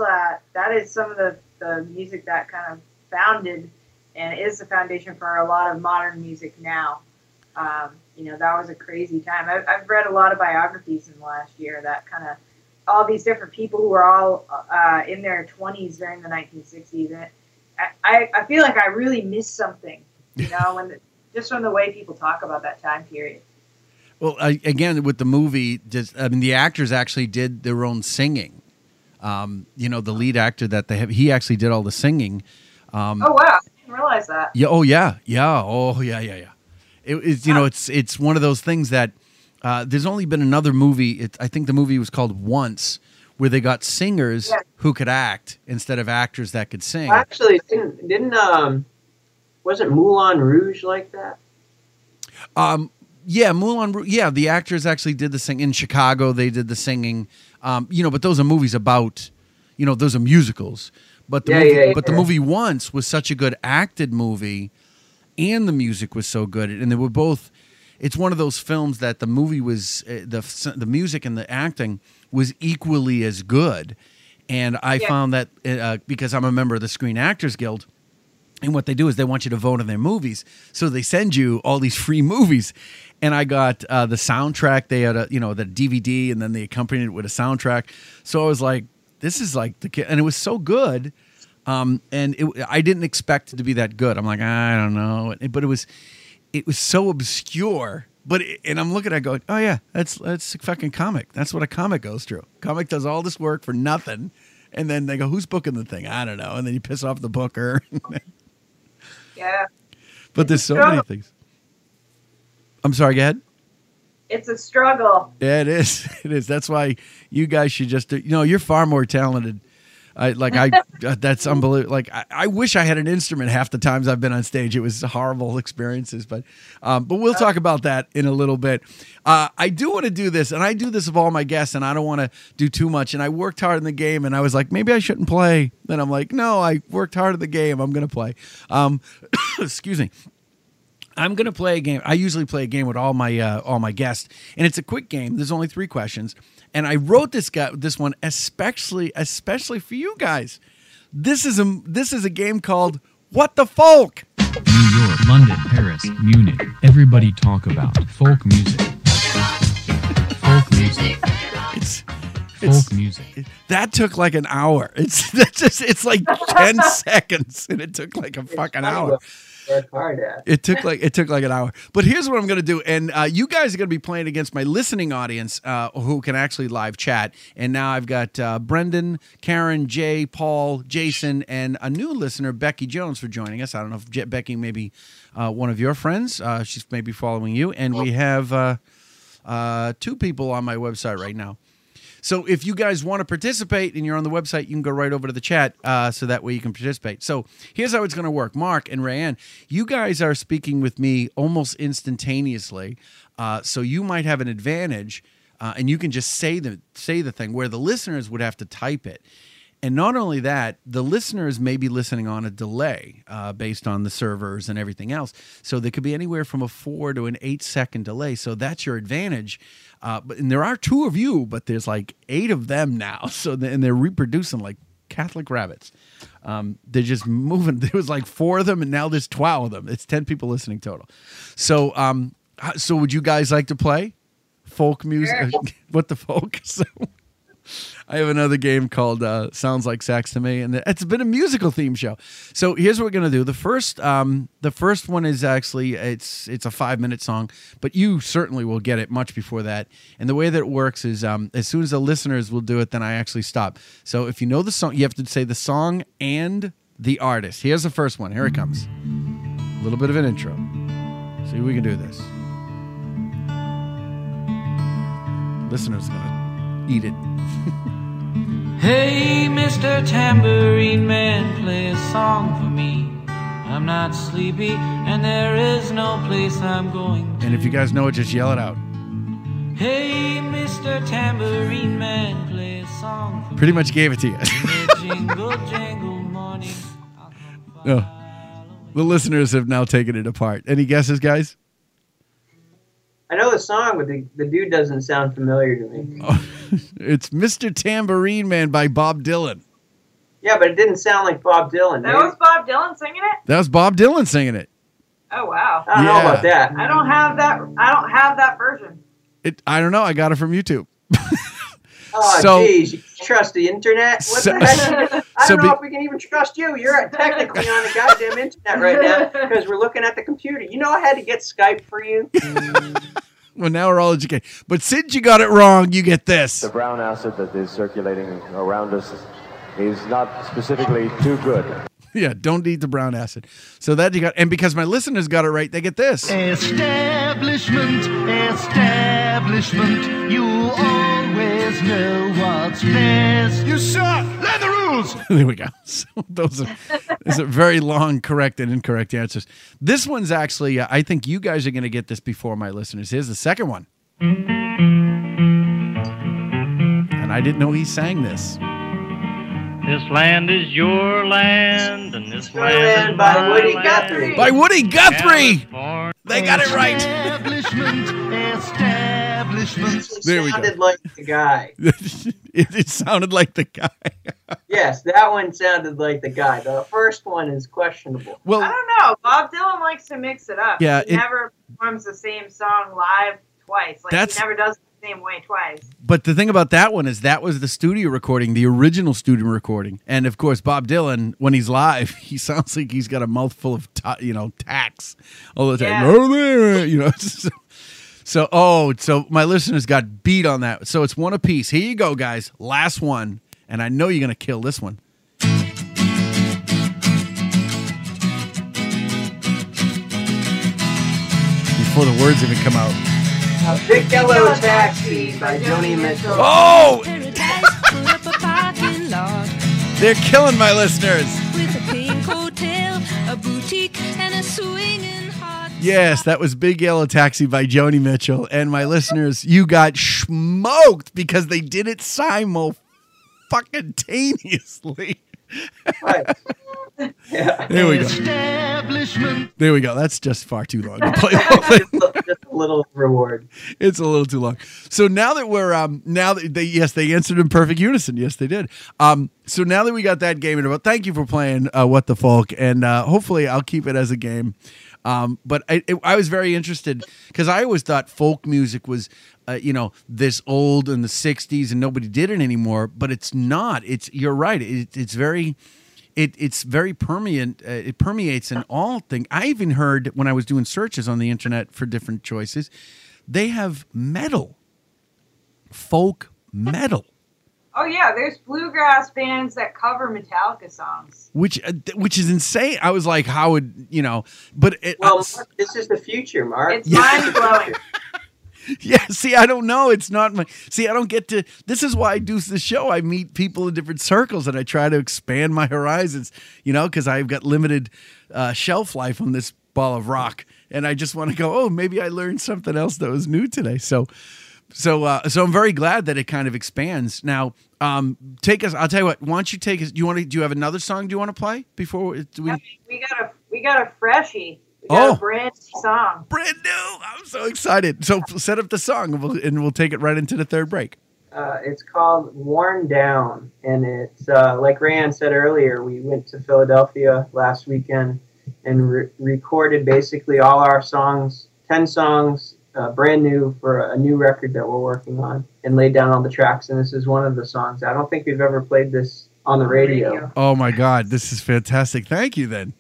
some of the music that kind of founded and is the foundation for a lot of modern music now. That was a crazy time. I've read a lot of biographies in the last year that kind of all these different people who were all in their 20s during the 1960s. And I feel like I really missed something, just from the way people talk about that time period. Well, again, with the movie, the actors actually did their own singing. The lead actor that they have, he actually did all the singing. Oh wow, I didn't realize that. Yeah. Oh yeah. Yeah. Oh yeah. Yeah. Yeah. It's one of those things that there's only been another movie. I think the movie was called Once, where they got singers who could act instead of actors that could sing. Actually, didn't wasn't Moulin Rouge like that? Yeah, Moulin Rouge. Yeah, the actors actually did the singing in Chicago. They did the singing. But those are movies about, those are musicals. But the movie Once was such a good acted movie, and the music was so good, and they were both. It's one of those films that the movie was the music and the acting was equally as good, and I found that because I'm a member of the Screen Actors Guild. And what they do is they want you to vote on their movies. So they send you all these free movies. And I got the soundtrack. They had the DVD, and then they accompanied it with a soundtrack. So I was like, this is like the kid. And it was so good. I didn't expect it to be that good. I'm like, I don't know. But it was so obscure But and I'm looking at it going, oh yeah, that's a fucking comic. That's what a comic goes through. Comic does all this work for nothing, and then they go, who's booking the thing? I don't know. And then you piss off the booker. Yeah. But there's so many things. I'm sorry, go ahead. It's a struggle. Yeah, it is. It is. That's why you guys should just, you know, you're far more talented. That's unbelievable. Like, I wish I had an instrument half the times I've been on stage. It was horrible experiences, but we'll talk about that in a little bit. I do want to do this, and I do this of all my guests, and I don't want to do too much. And I worked hard in the game, and I was like, maybe I shouldn't play. Then I'm like, no, I worked hard in the game. I'm going to play. Excuse me. I'm going to play a game. I usually play a game with all my guests, and it's a quick game. There's only 3 questions, and I wrote this one especially for you guys. This is a game called What the Folk. New York, London, Paris, Munich. Everybody talk about folk music. Folk music. Folk music. That took like an hour. It's like 10 seconds, and it took like a fucking hour. It took like an hour. But here's what I'm going to do, and you guys are going to be playing against my listening audience, who can actually live chat. And now I've got Brendan, Karen, Jay, Paul, Jason, and a new listener, Becky Jones, for joining us. I don't know if Becky may be one of your friends. She's maybe following you, and we have 2 people on my website right now. So if you guys want to participate and you're on the website, you can go right over to the chat, so that way you can participate. So here's how it's going to work. Mark and Raianne, you guys are speaking with me almost instantaneously, so you might have an advantage, and you can just say the thing, where the listeners would have to type it. And not only that, the listeners may be listening on a delay based on the servers and everything else. So there could be anywhere from a 4- to an 8-second delay. So that's your advantage. And there are 2 of you, but there's like 8 of them now. So and they're reproducing like Catholic rabbits. They're just moving. There was like 4 of them, and now there's 12 of them. It's 10 people listening total. So, so would you guys like to play folk music? Sure. What the folk? So. I have another game called Sounds Like Sax to Me, and it's been a musical theme show. So here's what we're going to do. The first one is actually, it's a 5-minute song, but you certainly will get it much before that. And the way that it works is as soon as the listeners will do it, then I actually stop. So if you know the song, you have to say the song and the artist. Here's the first one. Here it comes. A little bit of an intro. See if we can do this. Listeners are going to eat it. Hey, Mr. Tambourine Man, play a song for me. I'm not sleepy, and there is no place I'm going to. And if you guys know it, just yell it out. Hey, Mr. Tambourine Man, play a song for me. Pretty much gave it to you. Jingle, jingle, morning. No. The listeners have now taken it apart. Any guesses, guys? I know the song, but the dude doesn't sound familiar to me. Oh, it's Mr. Tambourine Man by Bob Dylan. Yeah, but it didn't sound like Bob Dylan. That was Bob Dylan singing it? That was Bob Dylan singing it. Oh, wow. I don't know about that. I don't have that version. I don't know. I got it from YouTube. Oh, geez. You trust the internet? What the heck? I don't know if we can even trust you. You're technically on the goddamn internet right now because we're looking at the computer. You know I had to get Skype for you. Well, now we're all educated. But since you got it wrong, you get this. The brown acid that is circulating around us is not specifically too good. Yeah, don't eat the brown acid. So that you got, and because my listeners got it right, they get this. Establishment, establishment, you always know what's best. You suck. Learn the rules. There we go. So those are very long correct and incorrect answers. This one's actually, I think you guys are going to get this before my listeners. Here's the second one. And I didn't know he sang this. This land is your land, and this land is by Woody Guthrie. By Woody Guthrie! California. They got it right. Establishment. There we go. It sounded like the guy. It sounded like the guy. Yes, that one sounded like the guy. The first one is questionable. Well, I don't know. Bob Dylan likes to mix it up. Yeah, he never performs the same song live twice. Like, he never does same way twice. But the thing about that one is that was the studio recording, the original studio recording. And of course, Bob Dylan, when he's live, he sounds like he's got a mouthful of tacks all the time. Yeah. You know. So, So my listeners got beat on that. So it's one apiece. Here you go, guys. Last one. And I know you're going to kill this one. Before the words even come out. A Big Yellow Taxi by Joni Mitchell. Oh! They're killing my listeners. With a pink hotel, a boutique, and a swinging hot. Yes, that was Big Yellow Taxi by Joni Mitchell. And my listeners, you got smoked because they did it simultaneously. Right. Yeah. There we go. There we go. That's just far too long to play. Just a little reward. It's a little too long. So now that we're they answered in perfect unison. Yes, they did. So now that we got that game in about, thank you for playing What the Folk, and hopefully I'll keep it as a game. But I was very interested because I always thought folk music was, this old in the 60s and nobody did it anymore. But it's not. You're right. It's very permeant. It permeates in all things. I even heard when I was doing searches on the internet for different choices, they have metal, folk metal. Oh yeah, there's bluegrass bands that cover Metallica songs, which is insane. I was like, how would But Mark, this is the future, Mark. It's mind blowing. Yeah, see, I don't know. It's not my. See, I don't get to. This is why I do the show. I meet people in different circles, and I try to expand my horizons. Because I've got limited shelf life on this ball of rock, and I just want to go. Oh, maybe I learned something else that was new today. So I'm very glad that it kind of expands. Now, take us. I'll tell you what. Why don't you take us? Do you have another song? Do you want to play before we? We got a freshie. Oh, brand new song. Brand new. I'm so excited. So set up the song, and we'll take it right into the third break. It's called Worn Down, and it's like Raianne said earlier, we went to Philadelphia last weekend and recorded basically all our songs, 10 songs, brand new for a new record that we're working on, and laid down all the tracks, and this is one of the songs. I don't think we've ever played this on the radio. Oh, my God. This is fantastic. Thank you, then.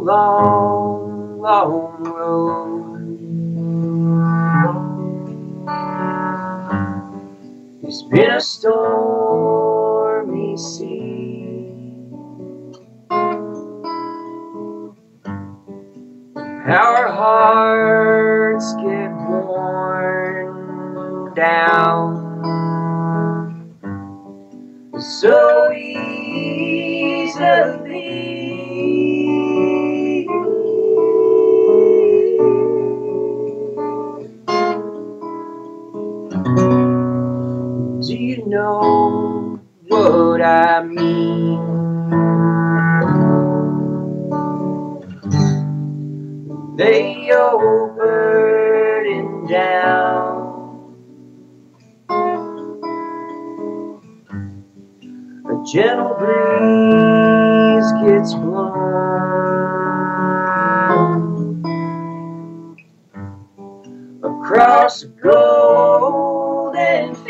Long, long road. It's been a stormy sea. Our hearts get worn down so easily. Do you know what I mean? Lay your burden down. A gentle breeze gets blown across the golden field.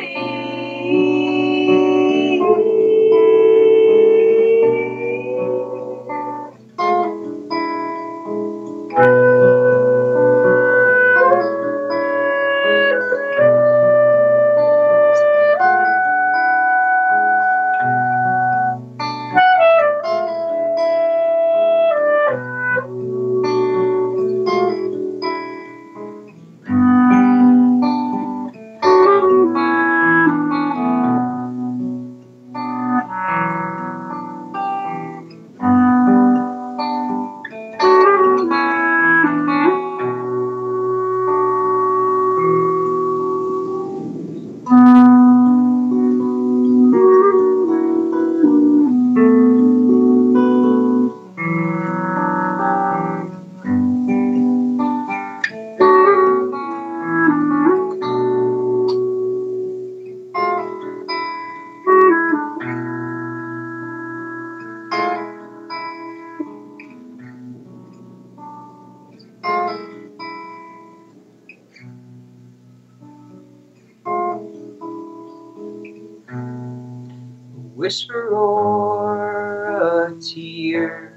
whisper or a tear.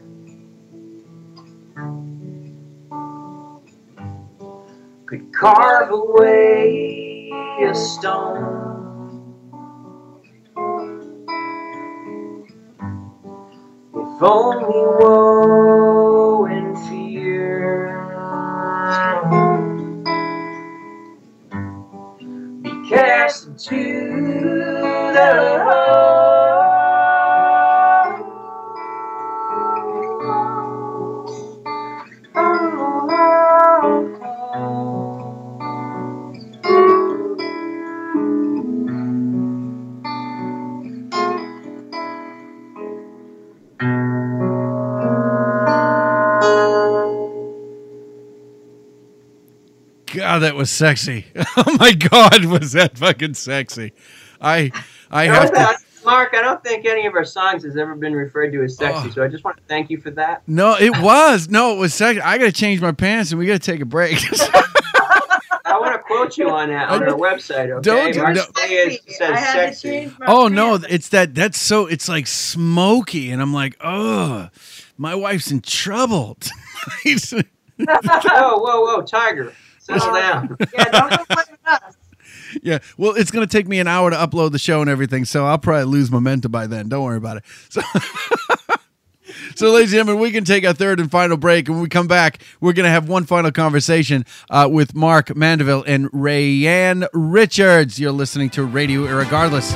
Could carve away a stone if only woe and fear be cast into the God, that was sexy. Oh my God, was that fucking sexy. I have to... Mark, I don't think any of our songs has ever been referred to as sexy, so I just want to thank you for that. No, it was. No, it was sexy. I got to change my pants, and we got to take a break. I want to quote you on that on our website, okay? Mark Scalia says sexy. Oh, no, it's that. That's so... It's like smoky, and I'm like, oh, my wife's in trouble. Whoa, Tiger. Settle down. Yeah, don't go play with us. Yeah, well, it's going to take me an hour to upload the show and everything, so I'll probably lose momentum by then. Don't worry about it. So, so ladies and gentlemen, we can take our third and final break. When we come back, we're going to have one final conversation with Mark Mandeville and Raianne Richards. You're listening to Radio Irregardless.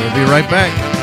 We'll be right back.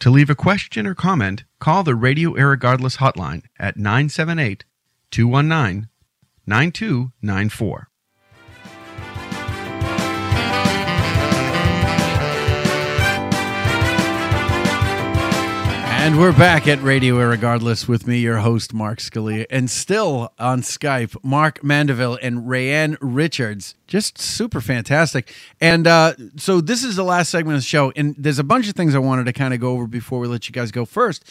To leave a question or comment, call the Radio Irregardless hotline at 978-219-9294. And we're back at Radio Irregardless with me, your host, Mark Scalia, and still on Skype, Mark Mandeville and Raianne Richards. Just super fantastic. And so this is the last segment of the show, and there's a bunch of things I wanted to kind of go over before we let you guys go first.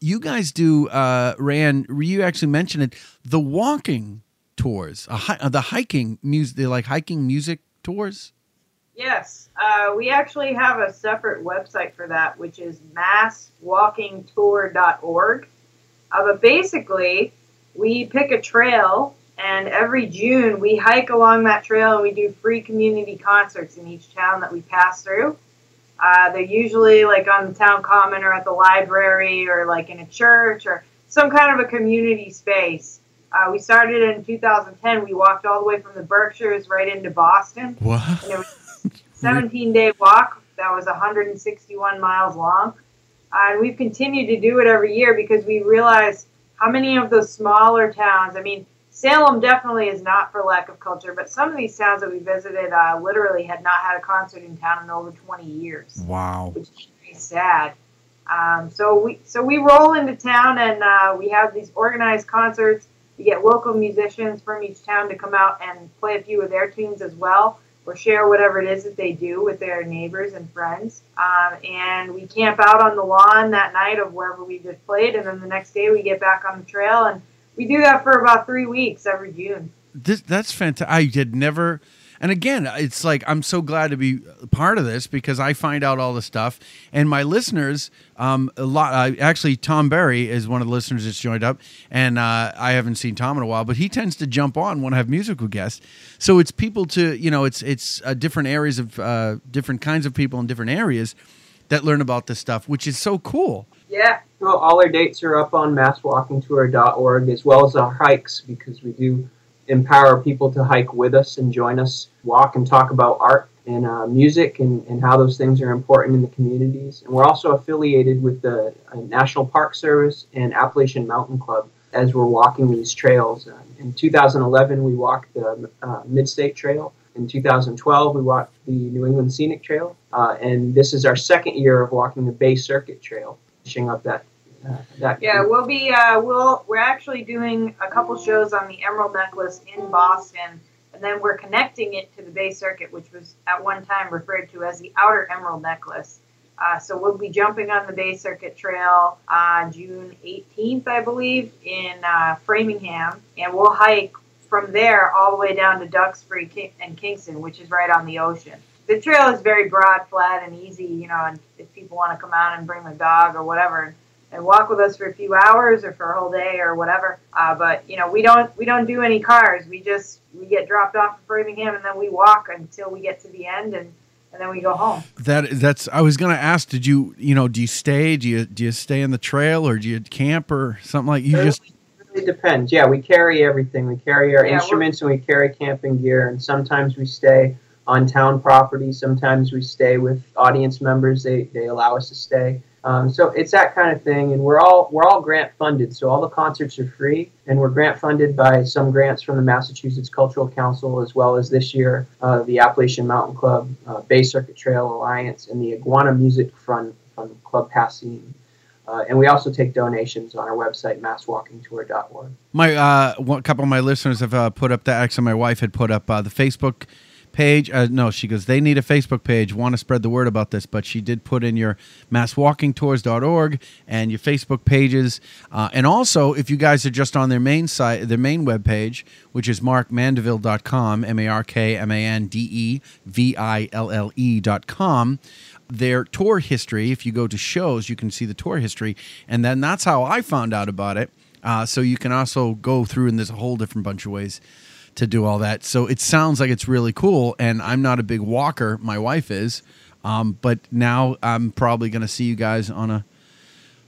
You guys do, Raianne, you actually mentioned it, the walking tours, the hiking music, like hiking music tours? Yes, we actually have a separate website for that, which is masswalkingtour.org. But basically, we pick a trail, and every June we hike along that trail, and we do free community concerts in each town that we pass through. They're usually like on the town common or at the library or like in a church or some kind of a community space. We started in 2010. We walked all the way from the Berkshires right into Boston. Wow. 17-day walk that was 161 miles long. And we've continued to do it every year because we realize how many of those smaller towns, I mean, Salem definitely is not for lack of culture, but some of these towns that we visited literally had not had a concert in town in over 20 years. Wow. Which is very sad. So we roll into town and we have these organized concerts. We get local musicians from each town to come out and play a few of their tunes as well, or share whatever it is that they do with their neighbors and friends. And we camp out on the lawn that night of wherever we just played, and then the next day we get back on the trail, and we do that for about 3 weeks every June. That's fantastic. I had never... And again, it's like, I'm so glad to be part of this because I find out all the stuff. And my listeners, actually, Tom Berry is one of the listeners that's joined up. And I haven't seen Tom in a while, but he tends to jump on when I have musical guests. So it's people to, you know, it's different areas of different kinds of people in different areas that learn about this stuff, which is so cool. Yeah. Well, all our dates are up on masswalkingtour.org as well as our hikes because we do empower people to hike with us and join us, walk and talk about art and music and how those things are important in the communities. And we're also affiliated with the National Park Service and Appalachian Mountain Club. as we're walking these trails. In 2011, we walked the Mid-State Trail. In 2012, we walked the New England Scenic Trail. And this is our second year of walking the Bay Circuit Trail, finishing up that. Yeah, we'll be, we're actually doing a couple shows on the Emerald Necklace in Boston, and then we're connecting it to the Bay Circuit, which was at one time referred to as the Outer Emerald Necklace. So we'll be jumping on the Bay Circuit Trail June 18th, I believe, in Framingham, and we'll hike from there all the way down to Duxbury and Kingston, which is right on the ocean. The trail is very broad, flat, and easy, you know, and if people want to come out and bring their dog or whatever and walk with us for a few hours or for a whole day or whatever. But you know, we don't do any cars. We get dropped off at Framingham and then we walk until we get to the end and then we go home. That's I was gonna ask, did you do you stay? Do you stay in the trail or do you camp or something like you just It depends. Yeah, we carry everything. We carry our instruments and we carry camping gear, and sometimes we stay on town property, sometimes we stay with audience members, they allow us to stay. So it's that kind of thing, and we're all grant funded. So all the concerts are free, and we're grant funded by some grants from the Massachusetts Cultural Council, as well as this year the Appalachian Mountain Club, Bay Circuit Trail Alliance, and the Iguana Music Fund from Club Passine. And we also take donations on our website, masswalkingtour.org. My a couple of my listeners have put up that. Actually, my wife had put up the Facebook page. No, she goes, they need a Facebook page, want to spread the word about this, but she did put in your masswalkingtours.org and your Facebook pages. And also, if you guys are just on their main site, their main webpage, which is markmandeville.com, markmandeville.com, their tour history, if you go to shows, you can see the tour history. And then that's how I found out about it. So you can also go through, and there's a whole different bunch of ways to do all that. So it sounds like it's really cool, and I'm not a big walker. My wife is, but now I'm probably going to see you guys on a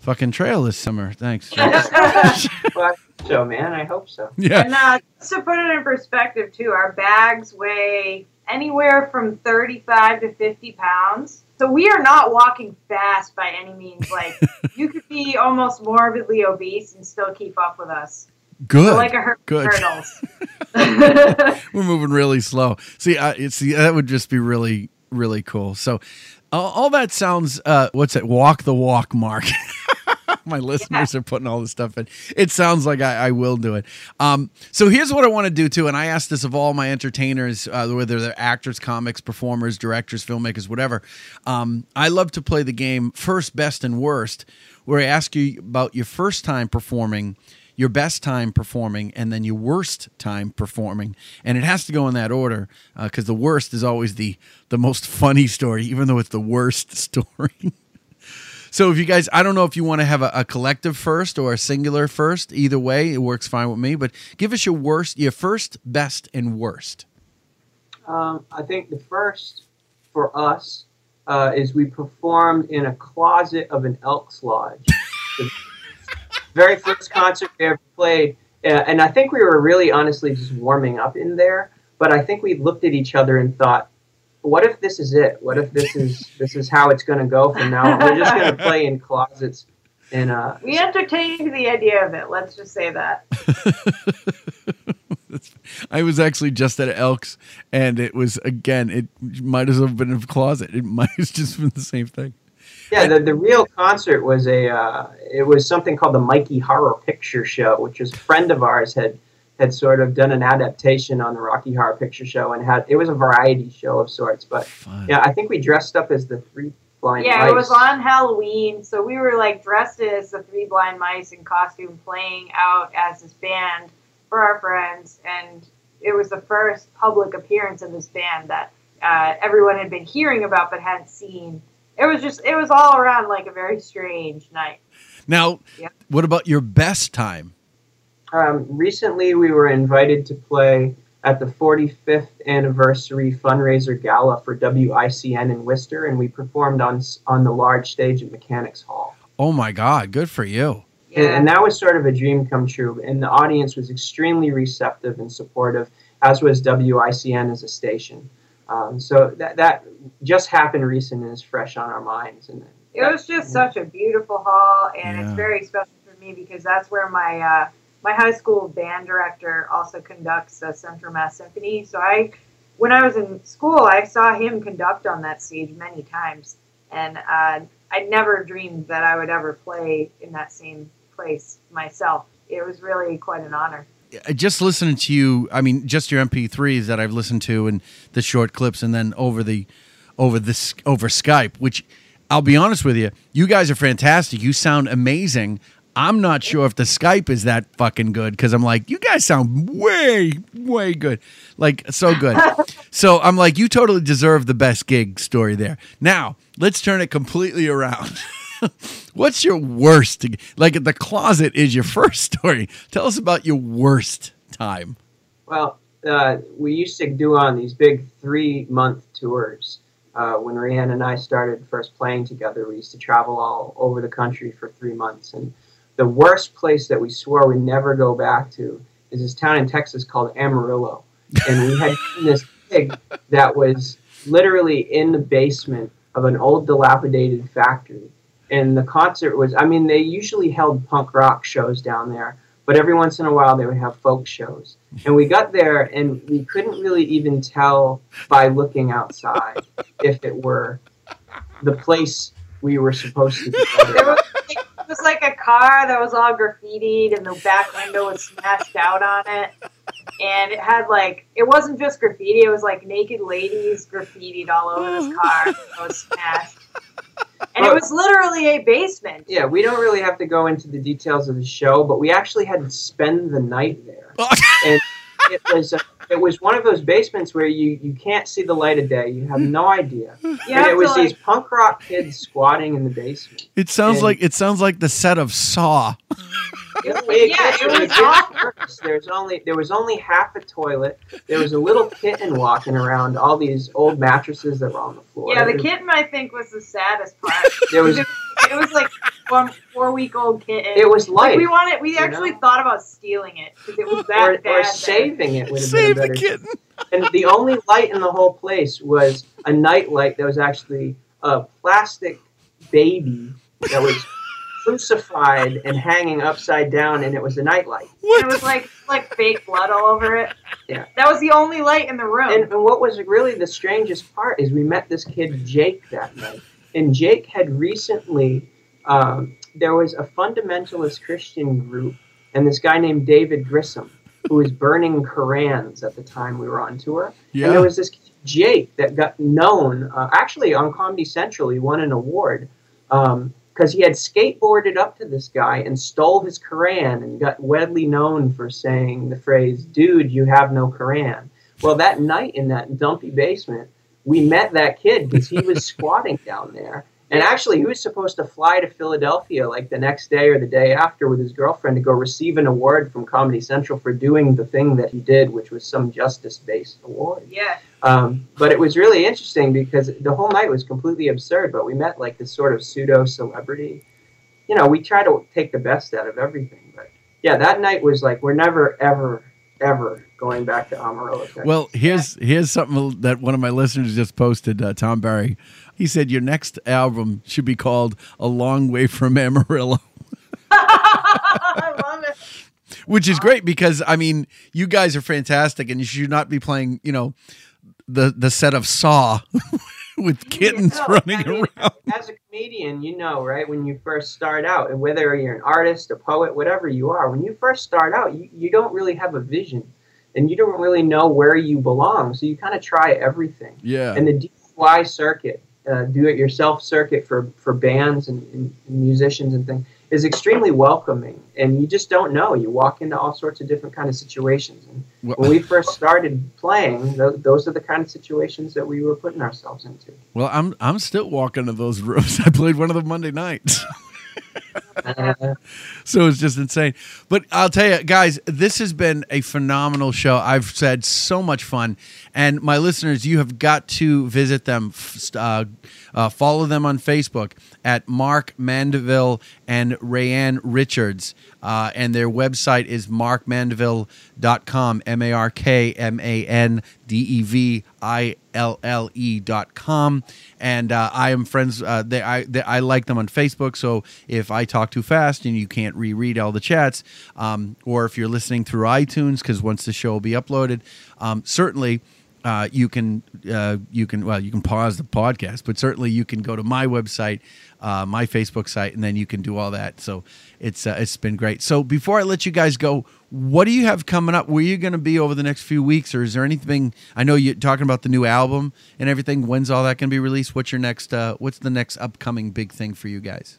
fucking trail this summer. Thanks. Well, so, man, I hope so. Yeah. And to put it in perspective, too, our bags weigh anywhere from 35 to 50 pounds. So we are not walking fast by any means. Like, you could be almost morbidly obese and still keep up with us. Good. So like a hurdles. We're moving really slow. See, that would just be really, really cool. So, all that sounds. What's it? Walk the walk, Mark. My listeners are putting all this stuff in. It sounds like I will do it. So here's what I want to do too, and I asked this of all my entertainers, whether they're actors, comics, performers, directors, filmmakers, whatever. I love to play the game first, best, and worst, where I ask you about your first time performing, your best time performing, and then your worst time performing. And it has to go in that order, because the worst is always the most funny story, even though it's the worst story. So if you guys, I don't know if you want to have a collective first or a singular first. Either way, it works fine with me. But give us your worst, your first, best, and worst. I think the first for us is we performed in a closet of an Elks Lodge. Very first concert we ever played, and I think we were really honestly just warming up in there, but I think we looked at each other and thought, what if this is it? What if this is how it's going to go from now on? We're just going to play in closets. And we entertained the idea of it, let's just say that. I was actually just at Elks, and it was, again, it might as well have been in a closet. It might have just been the same thing. Yeah, the real concert was it was something called the Mikey Horror Picture Show, which was a friend of ours had sort of done an adaptation on the Rocky Horror Picture Show, and it was a variety show of sorts. But fun. Yeah, I think we dressed up as the Three Blind Mice. Yeah, it was on Halloween, so we were like dressed as the Three Blind Mice in costume, playing out as this band for our friends, and it was the first public appearance of this band that everyone had been hearing about but hadn't seen. It was all around like a very strange night. Now, What about your best time? Recently, we were invited to play at the 45th anniversary fundraiser gala for WICN in Worcester, and we performed on the large stage at Mechanics Hall. Oh, my God. Good for you. Yeah. And that was sort of a dream come true, and the audience was extremely receptive and supportive, as was WICN as a station. So that just happened recent and is fresh on our minds. And it was just such a beautiful hall, and it's very special for me because that's where my my high school band director also conducts the Central Mass Symphony. So when I was in school, I saw him conduct on that stage many times. And I never dreamed that I would ever play in that same place myself. It was really quite an honor. Just listening to you, I mean, just your MP3s that I've listened to and the short clips, and then over Skype, which I'll be honest with you, you guys are fantastic. You sound amazing. I'm not sure if the Skype is that fucking good, because I'm like, you guys sound way, way good. Like, so good. So I'm like, you totally deserve the best gig story there. Now, let's turn it completely around. What's your worst? Like, the closet is your first story. Tell us about your worst time. Well, we used to do on these big 3-month tours. When Raianne and I started first playing together, we used to travel all over the country for 3 months, and the worst place that we swore we'd never go back to is this town in Texas called Amarillo. And we had this pig that was literally in the basement of an old dilapidated factory. And the concert was, I mean, they usually held punk rock shows down there, but every once in a while they would have folk shows. And we got there and we couldn't really even tell by looking outside if it were the place we were supposed to be. It was like a car that was all graffitied and the back window was smashed out on it. And it had like, it wasn't just graffiti, it was like naked ladies graffitied all over this car that was smashed. And it was literally a basement. Yeah, we don't really have to go into the details of the show, but we actually had to spend the night there. And it was one of those basements where you can't see the light of day. You have no idea. Yeah, it was these punk rock kids squatting in the basement. It sounds like the set of Saw. It was there was only half a toilet. There was a little kitten walking around all these old mattresses that were on the floor. Yeah, the kitten I think was the saddest part. It was like one 4-week-old kitten. It was life. Like we actually thought about stealing it because it was that bad. Or saving it would have been better. Save the kitten. And the only light in the whole place was a night light that was actually a plastic baby that was crucified and hanging upside down, and it was a nightlight. It was like fake blood all over it. Yeah, that was the only light in the room. And what was really the strangest part is we met this kid Jake that night, and Jake had recently there was a fundamentalist Christian group, and this guy named David Grissom who was burning Korans at the time we were on tour. Yeah. And there was this Jake that got known actually on Comedy Central. He won an award. Because he had skateboarded up to this guy and stole his Koran and got widely known for saying the phrase, "Dude, you have no Koran." Well, that night in that dumpy basement, we met that kid because he was squatting down there. And actually, he was supposed to fly to Philadelphia like the next day or the day after with his girlfriend to go receive an award from Comedy Central for doing the thing that he did, which was some justice-based award. Yeah. But it was really interesting because the whole night was completely absurd, but we met like this sort of pseudo-celebrity. You know, we try to take the best out of everything. But yeah, that night was like, we're never, ever, ever going back to Amarillo, Texas. Well, here's something that one of my listeners just posted, Tom Barry. He said, your next album should be called A Long Way from Amarillo. I love it. Which is great because, I mean, you guys are fantastic, and you should not be playing, you know, the set of Saw with kittens running around. As a comedian, you know, right, when you first start out, and whether you're an artist, a poet, whatever you are, when you first start out, you don't really have a vision, and you don't really know where you belong, so you kind of try everything. Yeah. And the DIY circuit, do-it-yourself circuit for bands and musicians and things is extremely welcoming, and you just don't know. You walk into all sorts of different kind of situations. And when we first started playing, those are the kind of situations that we were putting ourselves into. Well, I'm still walking to those rooms. I played one of them Monday nights. So it's just insane. But I'll tell you guys, this has been a phenomenal show. I've had so much fun, and my listeners, you have got to visit them. Follow them on Facebook at Mark Mandeville and Raianne Richards. And their website is markmandeville.com, markmandeville.com. And I am friends. I like them on Facebook. So if I talk too fast and you can't reread all the chats, or if you're listening through iTunes, because once the show will be uploaded, certainly. You can pause the podcast, but certainly you can go to my website, my Facebook site, and then you can do all that. So it's been great. So before I let you guys go, what do you have coming up? Where are you going to be over the next few weeks, or is there anything? I know you're talking about the new album and everything. When's all that going to be released? What's your next? What's the next upcoming big thing for you guys?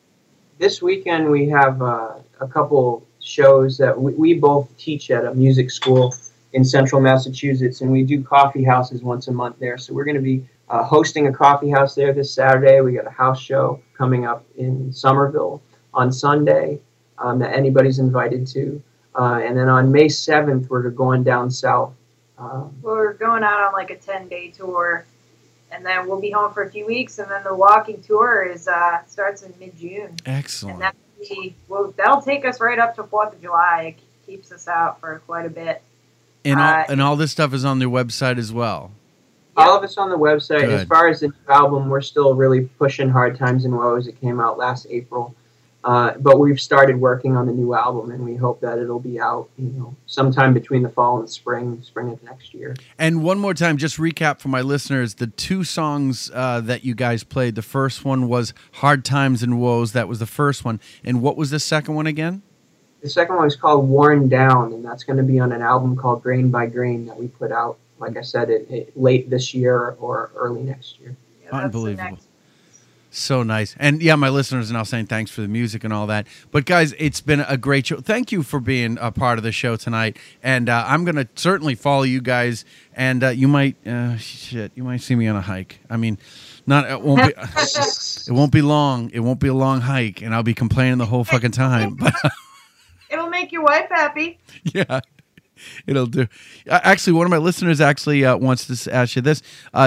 This weekend we have a couple shows that we both teach at a music school in central Massachusetts, and we do coffee houses once a month there. So we're going to be hosting a coffee house there this Saturday. We got a house show coming up in Somerville on Sunday that anybody's invited to. And then on May 7th, we're going down south. We're going out on like a 10-day tour, and then we'll be home for a few weeks, and then the walking tour is starts in mid-June. Excellent. And that'll take us right up to 4th of July. It keeps us out for quite a bit. And all this stuff is on their website as well. All of it's on the website. Good. As far as the new album, we're still really pushing Hard Times and Woes. It came out last April. But we've started working on the new album, and we hope that it'll be out, sometime between the fall and spring of next year. And one more time, just recap for my listeners, the two songs that you guys played. The first one was Hard Times and Woes. That was the first one. And what was the second one again? The second one is called Worn Down, and that's going to be on an album called Grain by Grain that we put out, like I said, late this year or early next year. Yeah, unbelievable. So nice. And, yeah, my listeners are now saying thanks for the music and all that. But, guys, it's been a great show. Thank you for being a part of the show tonight. And I'm going to certainly follow you guys. And you might see me on a hike. I mean, it won't be long. It won't be a long hike, and I'll be complaining the whole fucking time. But it'll make your wife happy. Yeah, it'll do. Actually, one of my listeners wants to ask you this.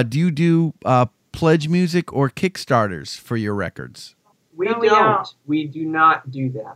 Do you do pledge music or Kickstarters for your records? No, we don't. We do not do that.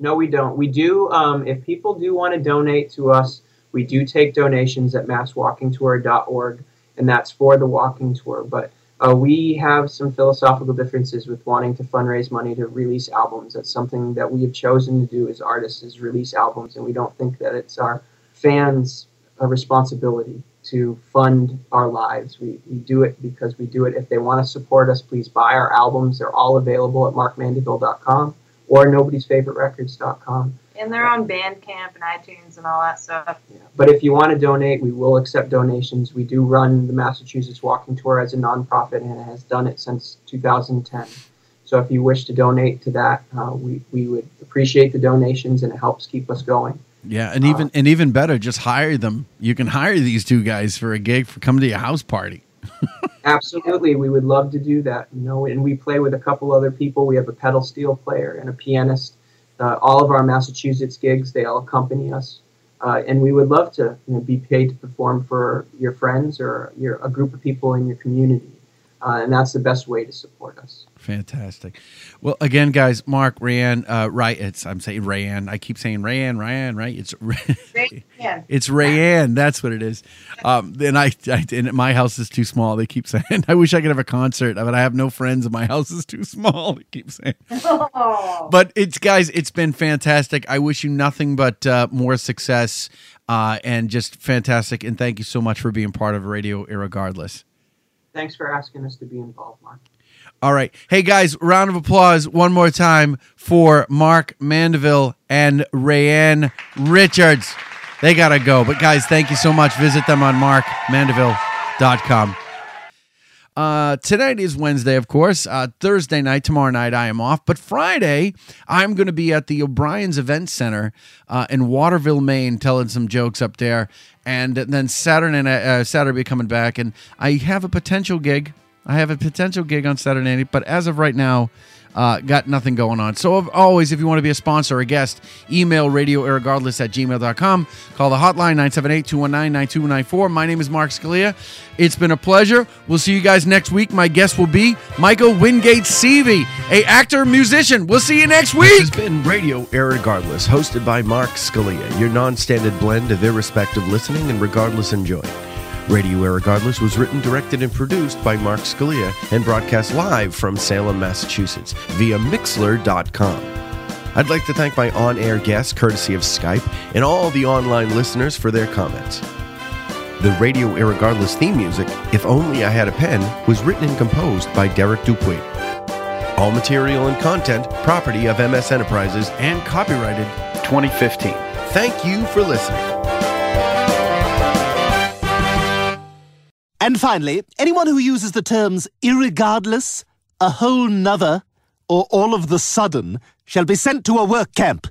No, we don't. We do, if people do want to donate to us, we do take donations at masswalkingtour.org, and that's for the walking tour. But we have some philosophical differences with wanting to fundraise money to release albums. That's something that we have chosen to do as artists, is release albums, and we don't think that it's our fans' responsibility to fund our lives. We do it because we do it. If they want to support us, please buy our albums. They're all available at markmandeville.com or nobodysfavoriterecords.com. And they're on Bandcamp and iTunes and all that stuff. Yeah. But if you want to donate, we will accept donations. We do run the Massachusetts Walking Tour as a nonprofit, and it has done it since 2010. So if you wish to donate to that, we would appreciate the donations, and it helps keep us going. Yeah, and even better, just hire them. You can hire these two guys for a gig for coming to your house party. Absolutely, we would love to do that. And we play with a couple other people. We have a pedal steel player and a pianist. All of our Massachusetts gigs, they all accompany us, and we would love to be paid to perform for your friends or a group of people in your community, and that's the best way to support us. Fantastic. Well, again, guys, Mark, Raianne, right? I'm saying Raianne. I keep saying Raianne, right? It's Raianne. It's Raianne. That's what it is. And my house is too small. They keep saying. I wish I could have a concert, but I have no friends, and my house is too small. They keep saying. Oh. But it's been fantastic. I wish you nothing but more success, and just fantastic. And thank you so much for being part of Radio Irregardless. Thanks for asking us to be involved, Mark. All right. Hey, guys, round of applause one more time for Mark Mandeville and Raianne Richards. They got to go. But, guys, thank you so much. Visit them on markmandeville.com. Tonight is Wednesday, of course. Thursday night, tomorrow night, I am off. But Friday, I'm going to be at the O'Brien's Event Center in Waterville, Maine, telling some jokes up there. And then Saturday coming back. And I have a potential gig I have a potential gig on Saturday night, but as of right now, got nothing going on. So always, if you want to be a sponsor or a guest, email radioirregardless@gmail.com. Call the hotline, 978-219-9294. My name is Mark Scalia. It's been a pleasure. We'll see you guys next week. My guest will be Michael Wingate Seavey, an actor, musician. We'll see you next week. This has been Radio Irregardless, hosted by Mark Scalia, your non-standard blend of irrespective listening and regardless enjoying. Radio Irregardless was written, directed, and produced by Mark Scalia and broadcast live from Salem, Massachusetts via Mixlr.com. I'd like to thank my on-air guests, courtesy of Skype, and all the online listeners for their comments. The Radio Irregardless theme music, If Only I Had a Pen, was written and composed by Derek Dupuy. All material and content, property of MS Enterprises and copyrighted 2015. Thank you for listening. And finally, anyone who uses the terms irregardless, a whole nother, or all of the sudden shall be sent to a work camp.